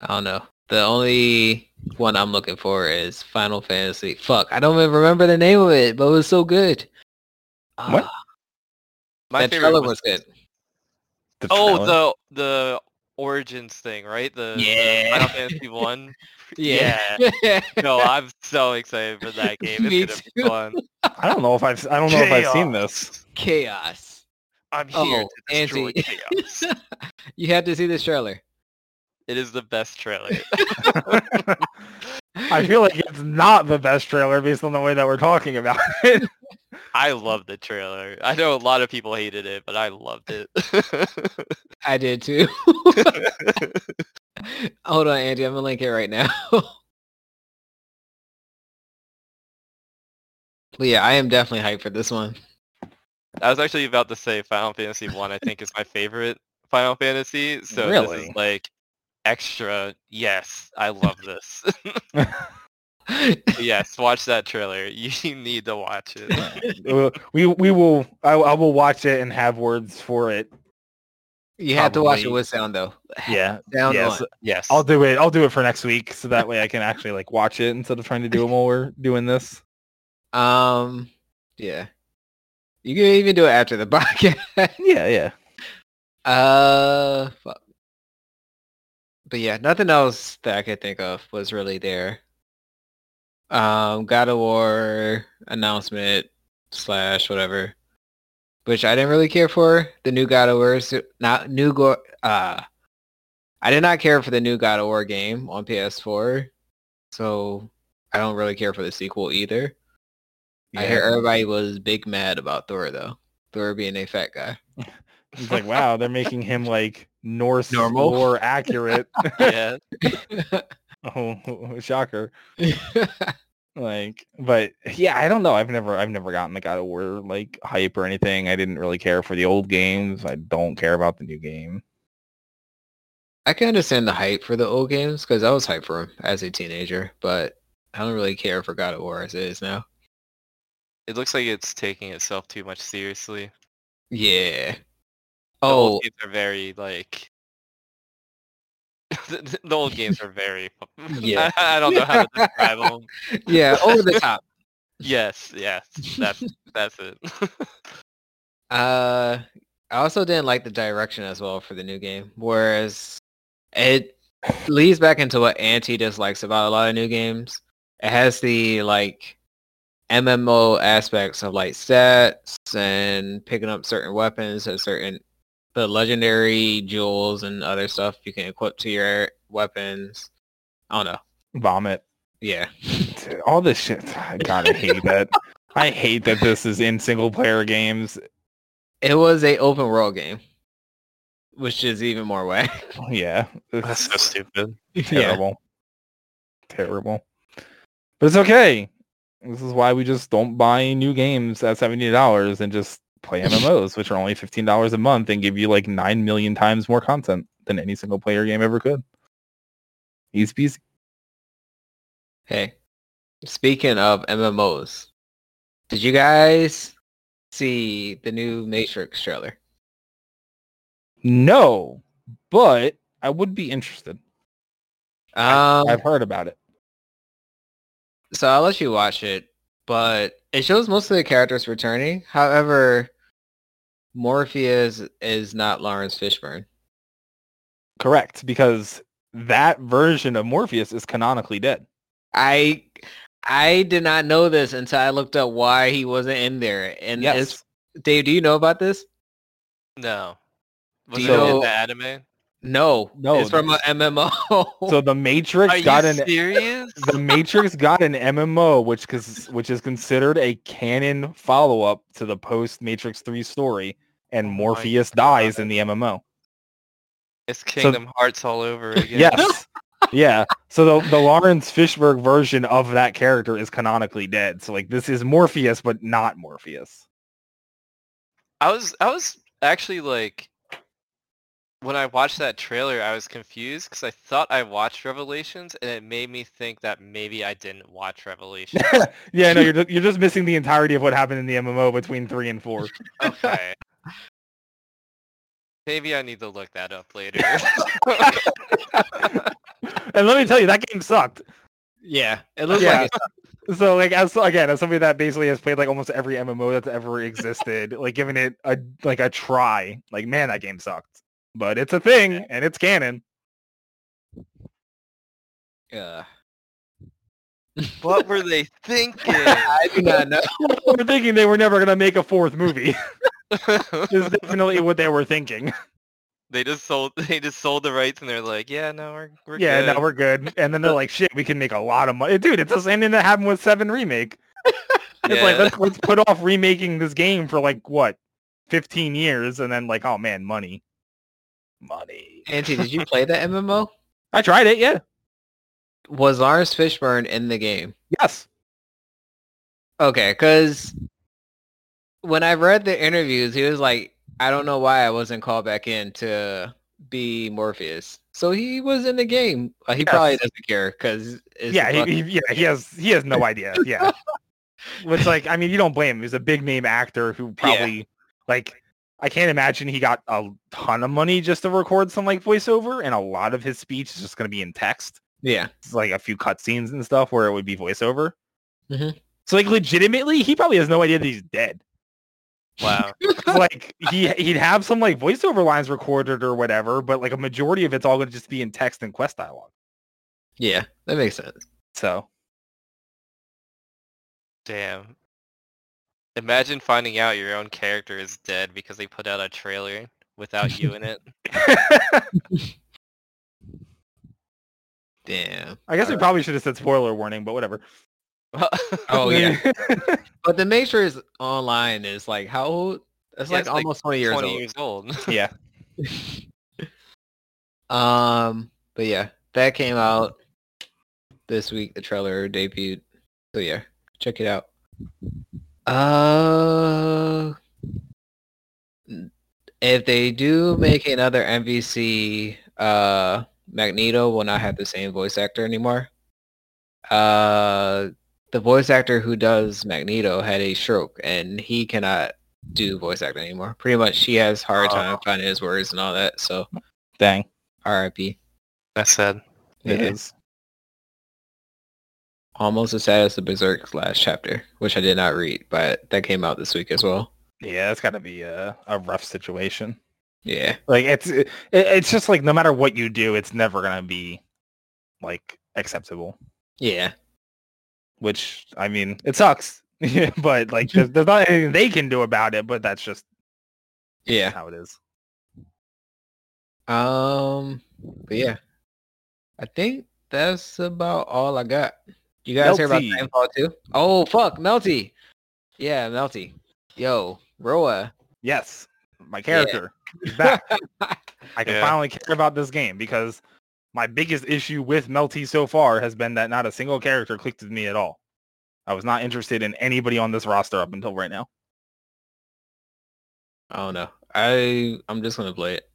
I don't know. The only one I'm looking for is Final Fantasy. Fuck, I don't even remember the name of it, but it was so good. What? My favorite was good. The Origins thing, right? The Final Fantasy 1? Yeah. No, I'm so excited for that game. It's going to be fun. I don't know if I've seen this. Chaos. I'm here to destroy chaos. You had to see this trailer. It is the best trailer. I feel like it's not the best trailer based on the way that we're talking about it. I love the trailer. I know a lot of people hated it, but I loved it. I did too. Hold on, Andy. I'm going to link it right now. But yeah, I am definitely hyped for this one. I was actually about to say Final Fantasy 1, I think, is my favorite Final Fantasy. So really? This is extra. Yes, I love this. Yes, watch that trailer. You need to watch it. We will. I will watch it and have words for it. You have to watch it with sound, though. Yeah, sound on. Yes, I'll do it. I'll do it for next week, so that way I can actually watch it instead of trying to do it while we're doing this. Yeah. You can even do it after the podcast. Yeah. Fuck. But yeah, nothing else that I could think of was really there. God of War announcement / whatever, which I didn't really care for. The new God of War, I did not care for the new God of War game on PS4, so I don't really care for the sequel either. Yeah. I hear everybody was big mad about Thor, though. Thor being a fat guy. It's wow, they're making him Norse normal, more accurate. Yeah. Oh, shocker. Like, but yeah, I don't know. I've never gotten the God of War like hype or anything. I didn't really care for the old games. I don't care about the new game. I can understand the hype for the old games because I was hyped for them as a teenager, but I don't really care for God of War as it is now. It looks like it's taking itself too much seriously. Yeah. Oh, the old games are very... Yeah. I don't know how to describe them. Yeah, over the top. Yes. That's it. I also didn't like the direction as well for the new game, whereas it leads back into what Auntie dislikes about a lot of new games. It has the, like, MMO aspects of, like, stats and picking up certain weapons and the legendary jewels and other stuff you can equip to your weapons. I don't know. Vomit. Yeah. Dude, all this shit. God, I hate that. I hate that this is in single-player games. It was a open-world game, which is even more whack. Yeah. That's so stupid. Terrible. Yeah. Terrible. But it's okay. This is why we just don't buy new games at $70 and just play MMOs, which are only $15 a month and give you like 9 million times more content than any single player game ever could. Easy peasy. Hey, speaking of MMOs, did you guys see the new Matrix trailer? No, but I would be interested. I've heard about it. So I'll let you watch it, but it shows most of the characters returning. However, Morpheus is not Lawrence Fishburne. Correct, because that version of Morpheus is canonically dead. I did not know this until I looked up why he wasn't in there. And yes. Dave, do you know about this? No. Was it in the anime? No. It's from an MMO. So the Matrix The Matrix got an MMO, which is considered a canon follow-up to the post-Matrix 3 story, and Morpheus dies in the MMO. It's Kingdom Hearts all over again. Yes. Yeah. So the Lawrence Fishburne version of that character is canonically dead. So like this is Morpheus, but not Morpheus. I was actually like, when I watched that trailer, I was confused because I thought I watched Revelations, and it made me think that maybe I didn't watch Revelations. Yeah, no, you're just missing the entirety of what happened in the MMO between 3 and 4. Okay. Maybe I need to look that up later. And let me tell you, that game sucked. Yeah, it looks like it sucked. So, like, as somebody that basically has played, like, almost every MMO that's ever existed, like, giving it a try, like, man, that game sucked. But it's a thing, and it's canon. Yeah. What were they thinking? I do not know. They were thinking they were never going to make a fourth movie. Is definitely what they were thinking. They just sold the rights, and they're like, we're good. Yeah, no, we're good. And then they're like, shit, we can make a lot of money. Dude, it's the same thing that happened with 7 Remake. It's like, let's put off remaking this game for, like, what, 15 years, and then, like, oh, man, money. Money. Auntie, did you play that MMO? I tried it, yeah. Was Lawrence Fishburne in the game? Yes. Okay, because when I read the interviews, he was like, I don't know why I wasn't called back in to be Morpheus. So he was in the game. He probably doesn't care because... He has no idea. Yeah. Which, like, I mean, you don't blame him. He's a big-name actor who probably, I can't imagine he got a ton of money just to record some, like, voiceover, and a lot of his speech is just going to be in text. Yeah. It's like a few cutscenes and stuff where it would be voiceover. Mm-hmm. So, like, legitimately, he probably has no idea that he's dead. Wow. Like, he'd have some, like, voiceover lines recorded or whatever, but, like, a majority of it's all going to just be in text and quest dialogue. Yeah, that makes sense. So. Damn. Imagine finding out your own character is dead because they put out a trailer without you in it. Damn. I guess we probably should have said spoiler warning, but whatever. Oh, yeah. But the Matrix Online is like how old? It's like almost 20 years old. Yeah. But yeah, that came out. this week the trailer debuted. So yeah, check it out. If they do make another MVC, Magneto will not have the same voice actor anymore. The voice actor who does Magneto had a stroke, and he cannot do voice acting anymore. Pretty much, he has hard time finding his words and all that, so... Dang. R.I.P. That's sad. It is. Almost as sad as the Berserk's last chapter, which I did not read, but that came out this week as well. Yeah, that's gotta be a rough situation. Yeah. Like, it's just like, no matter what you do, it's never gonna be, like, acceptable. Yeah. Which, I mean, it sucks. But, like, there's not anything they can do about it, but that's just how it is. But yeah. I think that's about all I got. You guys hear about Titanfall 2? Oh, fuck, Melty! Yeah, Melty. Yo, Roa. Yes, my character is back. I can finally care about this game, because my biggest issue with Melty so far has been that not a single character clicked with me at all. I was not interested in anybody on this roster up until right now. I don't know. I'm just gonna play it.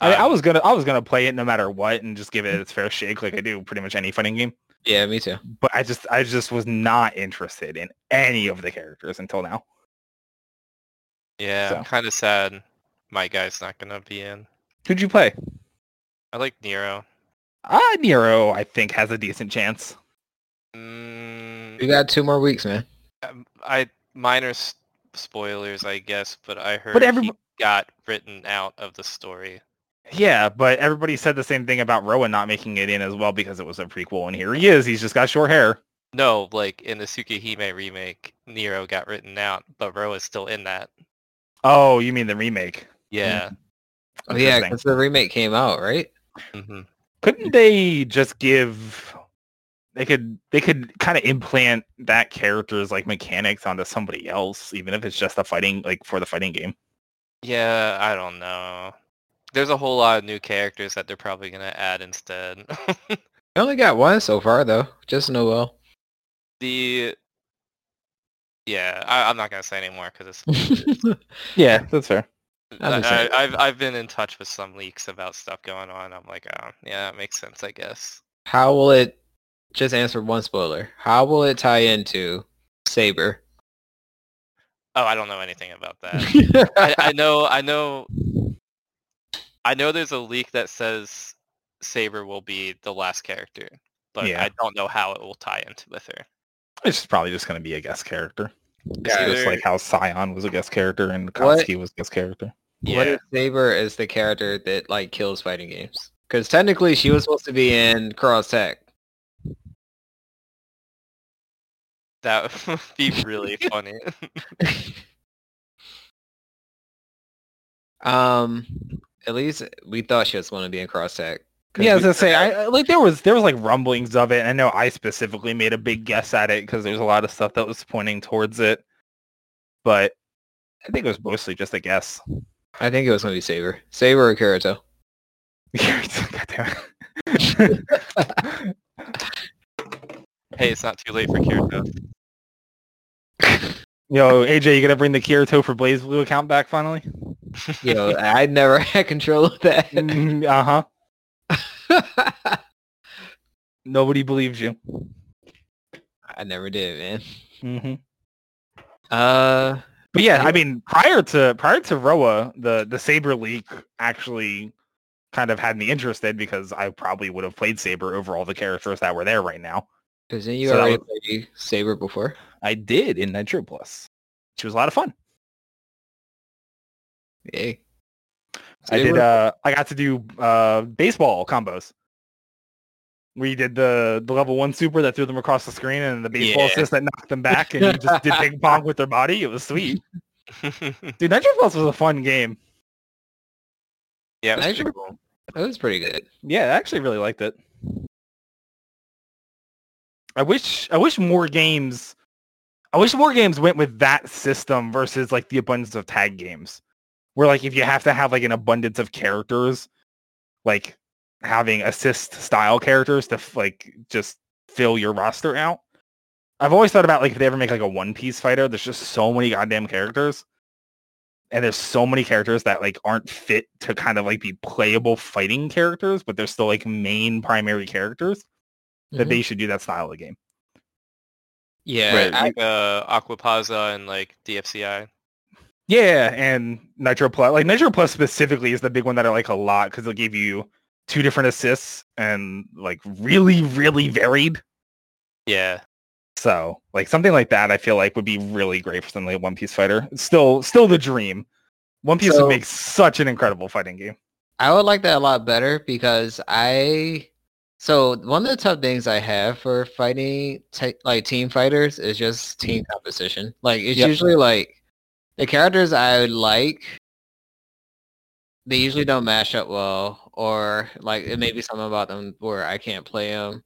I was gonna play it no matter what and just give it its fair shake, like I do pretty much any fighting game. Yeah, me too. But I just was not interested in any of the characters until now. Yeah, so. I'm kind of sad my guy's not gonna be in. Who'd you play? I like Nero. Nero, I think, has a decent chance. We got 2 more weeks, man. Minor spoilers, I guess, but I heard he got written out of the story. Yeah, but everybody said the same thing about Rowan not making it in as well because it was a prequel, and here he is. He's just got short hair. No, like, in the Tsukihime remake, Nero got written out, but Rowan's still in that. Oh, you mean the remake? Yeah. Oh, yeah, because the remake came out, right? Mm-hmm. Couldn't they just give... They could kind of implant that character's like mechanics onto somebody else, even if it's just a fighting, like for the fighting game. Yeah, I don't know. There's a whole lot of new characters that they're probably gonna add instead. I only got one so far though, just Noel. I'm not gonna say anymore because it's. Yeah, that's fair. I've been in touch with some leaks about stuff going on. I'm like, oh yeah, that makes sense, I guess. How will it? Just answer one spoiler. How will it tie into Saber? Oh, I don't know anything about that. I know there's a leak that says Saber will be the last character, but I don't know how it will tie into with her. It's probably just going to be a guest character. Yeah, just like how Scion was a guest character and Kotsky was a guest character. Yeah. What if Saber is the character that like kills fighting games? Because technically she was supposed to be in Cross Tech. That would be really funny. At least we thought she was going to be in Crosstech. Yeah, I was gonna say, there was like rumblings of it. And I know I specifically made a big guess at it because there's a lot of stuff that was pointing towards it. But I think it was mostly just a guess. I think it was going to be Saber. Saber or Kirito. Goddamn. Hey, it's not too late for Kirito. Yo, AJ, you gonna bring the Kirito for Blaze Blue account back finally? Yo, I never had control of that. Nobody believes you. I never did, man. But yeah, I mean, prior to Roa, the Saber leak actually kind of had me interested because I probably would have played Saber over all the characters that were there right now. Because then already played Saber before. I did in Nitro Plus, which was a lot of fun. Yay! Saber. I got to do baseball combos. We did the level 1 super that threw them across the screen, and the baseball assist that knocked them back, and you just did ping pong with their body. It was sweet. Dude, Nitro Plus was a fun game. Yeah, Nitro. Cool. That was pretty good. Yeah, I actually really liked it. I wish more games. I wish more games went with that system versus like the abundance of tag games, where like if you have to have like an abundance of characters, like having assist style characters to like just fill your roster out. I've always thought about like if they ever make like a One Piece fighter, there's just so many goddamn characters. And there's so many characters that like aren't fit to kind of like be playable fighting characters, but they're still like main primary characters, mm-hmm. that they should do that style of the game. Yeah, right. Like Aquapaza and like DFCI. Yeah, and Nitro Plus. Like Nitro Plus specifically is the big one that I like a lot because they'll give you 2 different assists and like really, really varied. Yeah. So, like, something like that, I feel like would be really great for something like One Piece Fighter. It's still the dream. One Piece would make such an incredible fighting game. I would like that a lot better because So, one of the tough things I have for fighting, team fighters is just team composition. Like, it's usually, like, the characters I would like, they usually don't mash up well. Or, like, it may be something about them where I can't play them.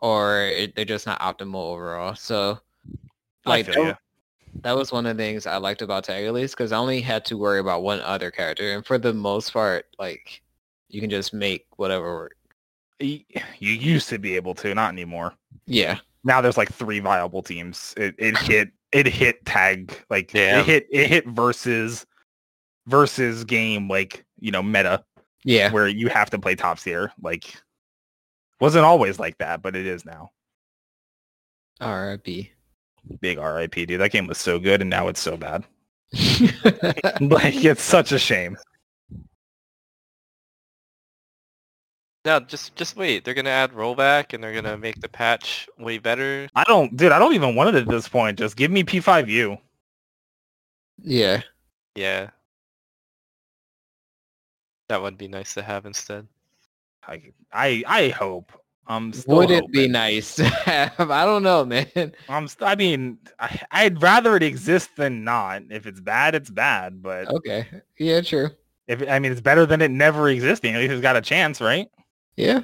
Or they're just not optimal overall. So, like, that was one of the things I liked about Tag, at least, because I only had to worry about one other character. And for the most part, like, you can just make whatever work. You used to be able to, not anymore. Yeah. Now there's, like, 3 viable teams. It hit Tag. Like, yeah. It hit versus game, like, you know, meta. Yeah. Where you have to play top tier. Like... Wasn't always like that, but it is now. R.I.P. Big R.I.P., dude. That game was so good, and now it's so bad. Like, it's such a shame. No, just wait. They're going to add rollback, and they're going to make the patch way better. I don't even want it at this point. Just give me P5U. Yeah. Yeah. That would be nice to have instead. I hope. Would it hoping. Be nice to have? I don't know, man. I'd rather it exist than not. If it's bad, it's bad. But okay, yeah, true. It's better than it never existing. At least it's got a chance, right? Yeah.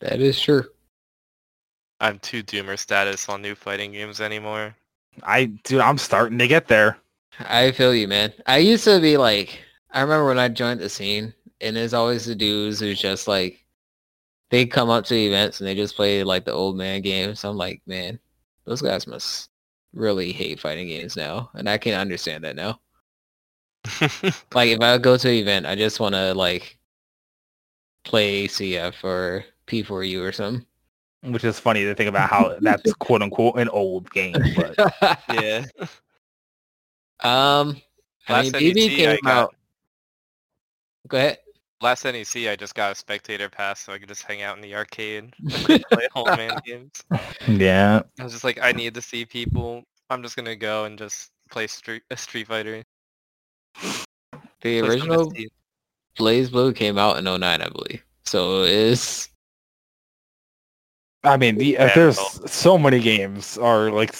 That is true. I'm too doomer status on new fighting games anymore. I'm starting to get there. I feel you, man. I used to be like, I remember when I joined the scene, and there's always the dudes who's just like, they come up to events and they just play like the old man games. I'm like, man, those guys must really hate fighting games now, and I can understand that now. Like, if I go to an event, I just want to like play CF or P4U or something. Which is funny to think about how that's quote unquote an old game, but yeah. Last NEC came out. Go ahead. Last NEC, I just got a spectator pass, so I could just hang out in the arcade and play old man games. Yeah. I was just like, I need to see people. I'm just gonna go and just play Street Fighter. The original BlazBlue came out in 2009, I believe. So it's. I mean, there's so many games are like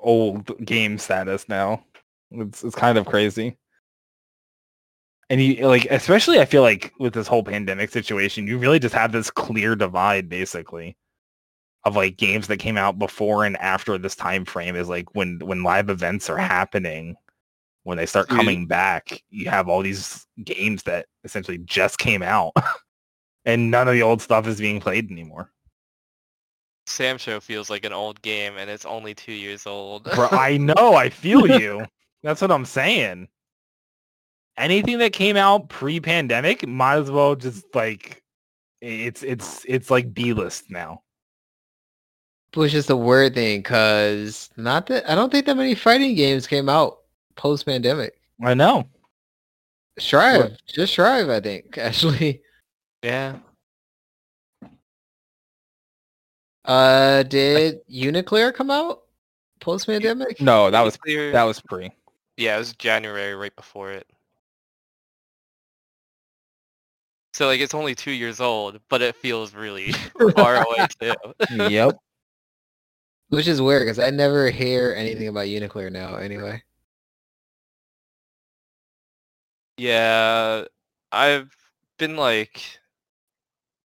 old game status now. It's kind of crazy. And you like, especially I feel like with this whole pandemic situation, you really just have this clear divide basically of like games that came out before and after this time frame is like when live events are happening, when they start coming back, you have all these games that essentially just came out and none of the old stuff is being played anymore. Sam Show feels like an old game, and it's only 2 years old. Bro, I know, I feel you. That's what I'm saying. Anything that came out pre-pandemic might as well just like it's like B-list now. Which is the weird thing, because I don't think that many fighting games came out post-pandemic. I know. Shrive, sure. Just Shrive, I think actually. Yeah. Did Uniclear come out post-pandemic? No, that was pre. Yeah, it was January, right before it. So like it's only 2 years old, but it feels really far away too. Yep. Which is weird because I never hear anything about Uniclear now. Anyway. Yeah, I've been like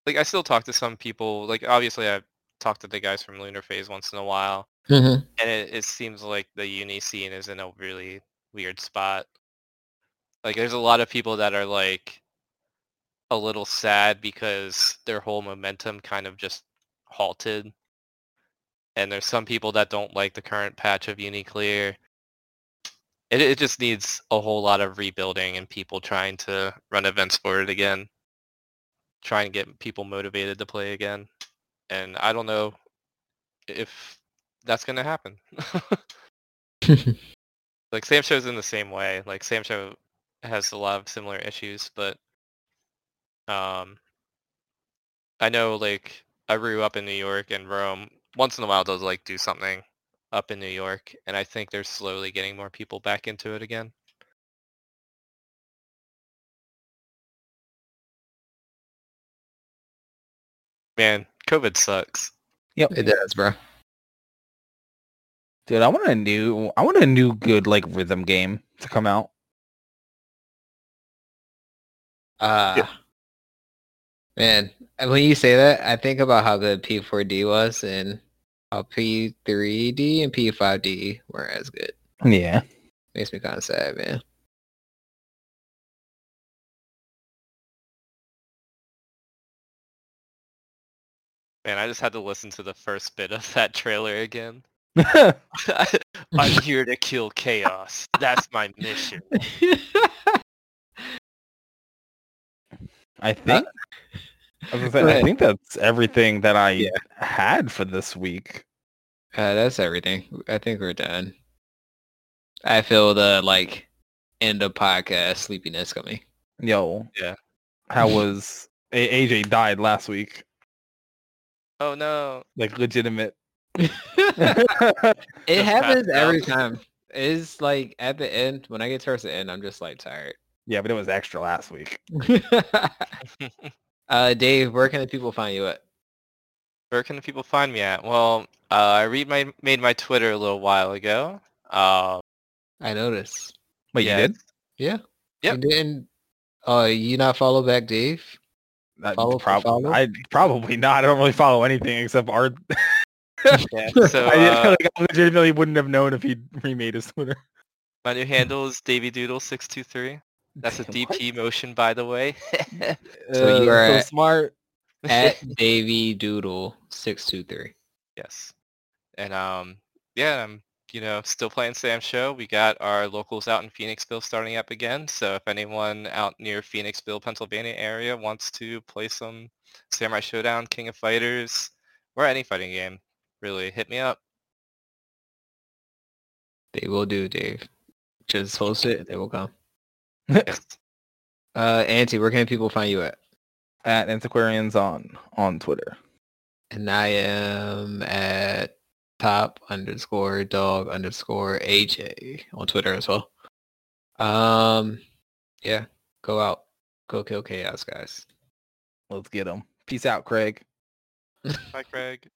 I still talk to some people. Like obviously I've talked to the guys from Lunar Phase once in a while, mm-hmm. and it seems like the uni scene is in a really weird spot. Like, there's a lot of people that are, like, a little sad because their whole momentum kind of just halted. And there's some people that don't like the current patch of Uniclear. It just needs a whole lot of rebuilding and people trying to run events for it again. Try and get people motivated to play again. And I don't know if that's going to happen. Like, Sam Show's in the same way. Like, Sam Show has a lot of similar issues, but I know, like, I grew up in New York, and Rome once in a while does, like, do something up in New York, and I think they're slowly getting more people back into it again. Man, COVID sucks. Yep, it does, bro. Dude, I want a new good, like, rhythm game to come out. Yeah. Man, when you say that, I think about how good P4D was and how P3D and P5D weren't as good. Yeah. Makes me kind of sad, man. Man, I just had to listen to the first bit of that trailer again. I'm here to kill chaos. That's my mission. I think that's everything that I had for this week. That's everything. I think we're done. I feel the end of podcast sleepiness coming. Yo, yeah. How was AJ died last week? Oh no! Like, legitimate. It happens every time. It's like at the end, when I get towards the end, I'm just like tired. Yeah, but it was extra last week. Dave, where can the people find you at? Where can the people find me at? Well, I made my Twitter a little while ago. I noticed. Wait, you did? Yeah. Yep. You didn't. You not follow back, Dave? Follow? I probably not. I don't really follow anything except art. Yeah, so, I legitimately wouldn't have known if he remade his Twitter. My new handle is DavyDoodle623. That's a DP motion, by the way. So you are so smart. At DavyDoodle623. Yes. And I'm still playing Sam Show. We got our locals out in Phoenixville starting up again. So if anyone out near Phoenixville, Pennsylvania area wants to play some Samurai Showdown, King of Fighters, or any fighting game, really hit me up. They will do, Dave. Just host it, they will come. Auntie, where can people find you at? At Antiquarians on Twitter. And I am at top_dog_AJ on Twitter as well. Yeah, go out. Go kill chaos, guys. Let's get them. Peace out, Craig. Bye, Craig.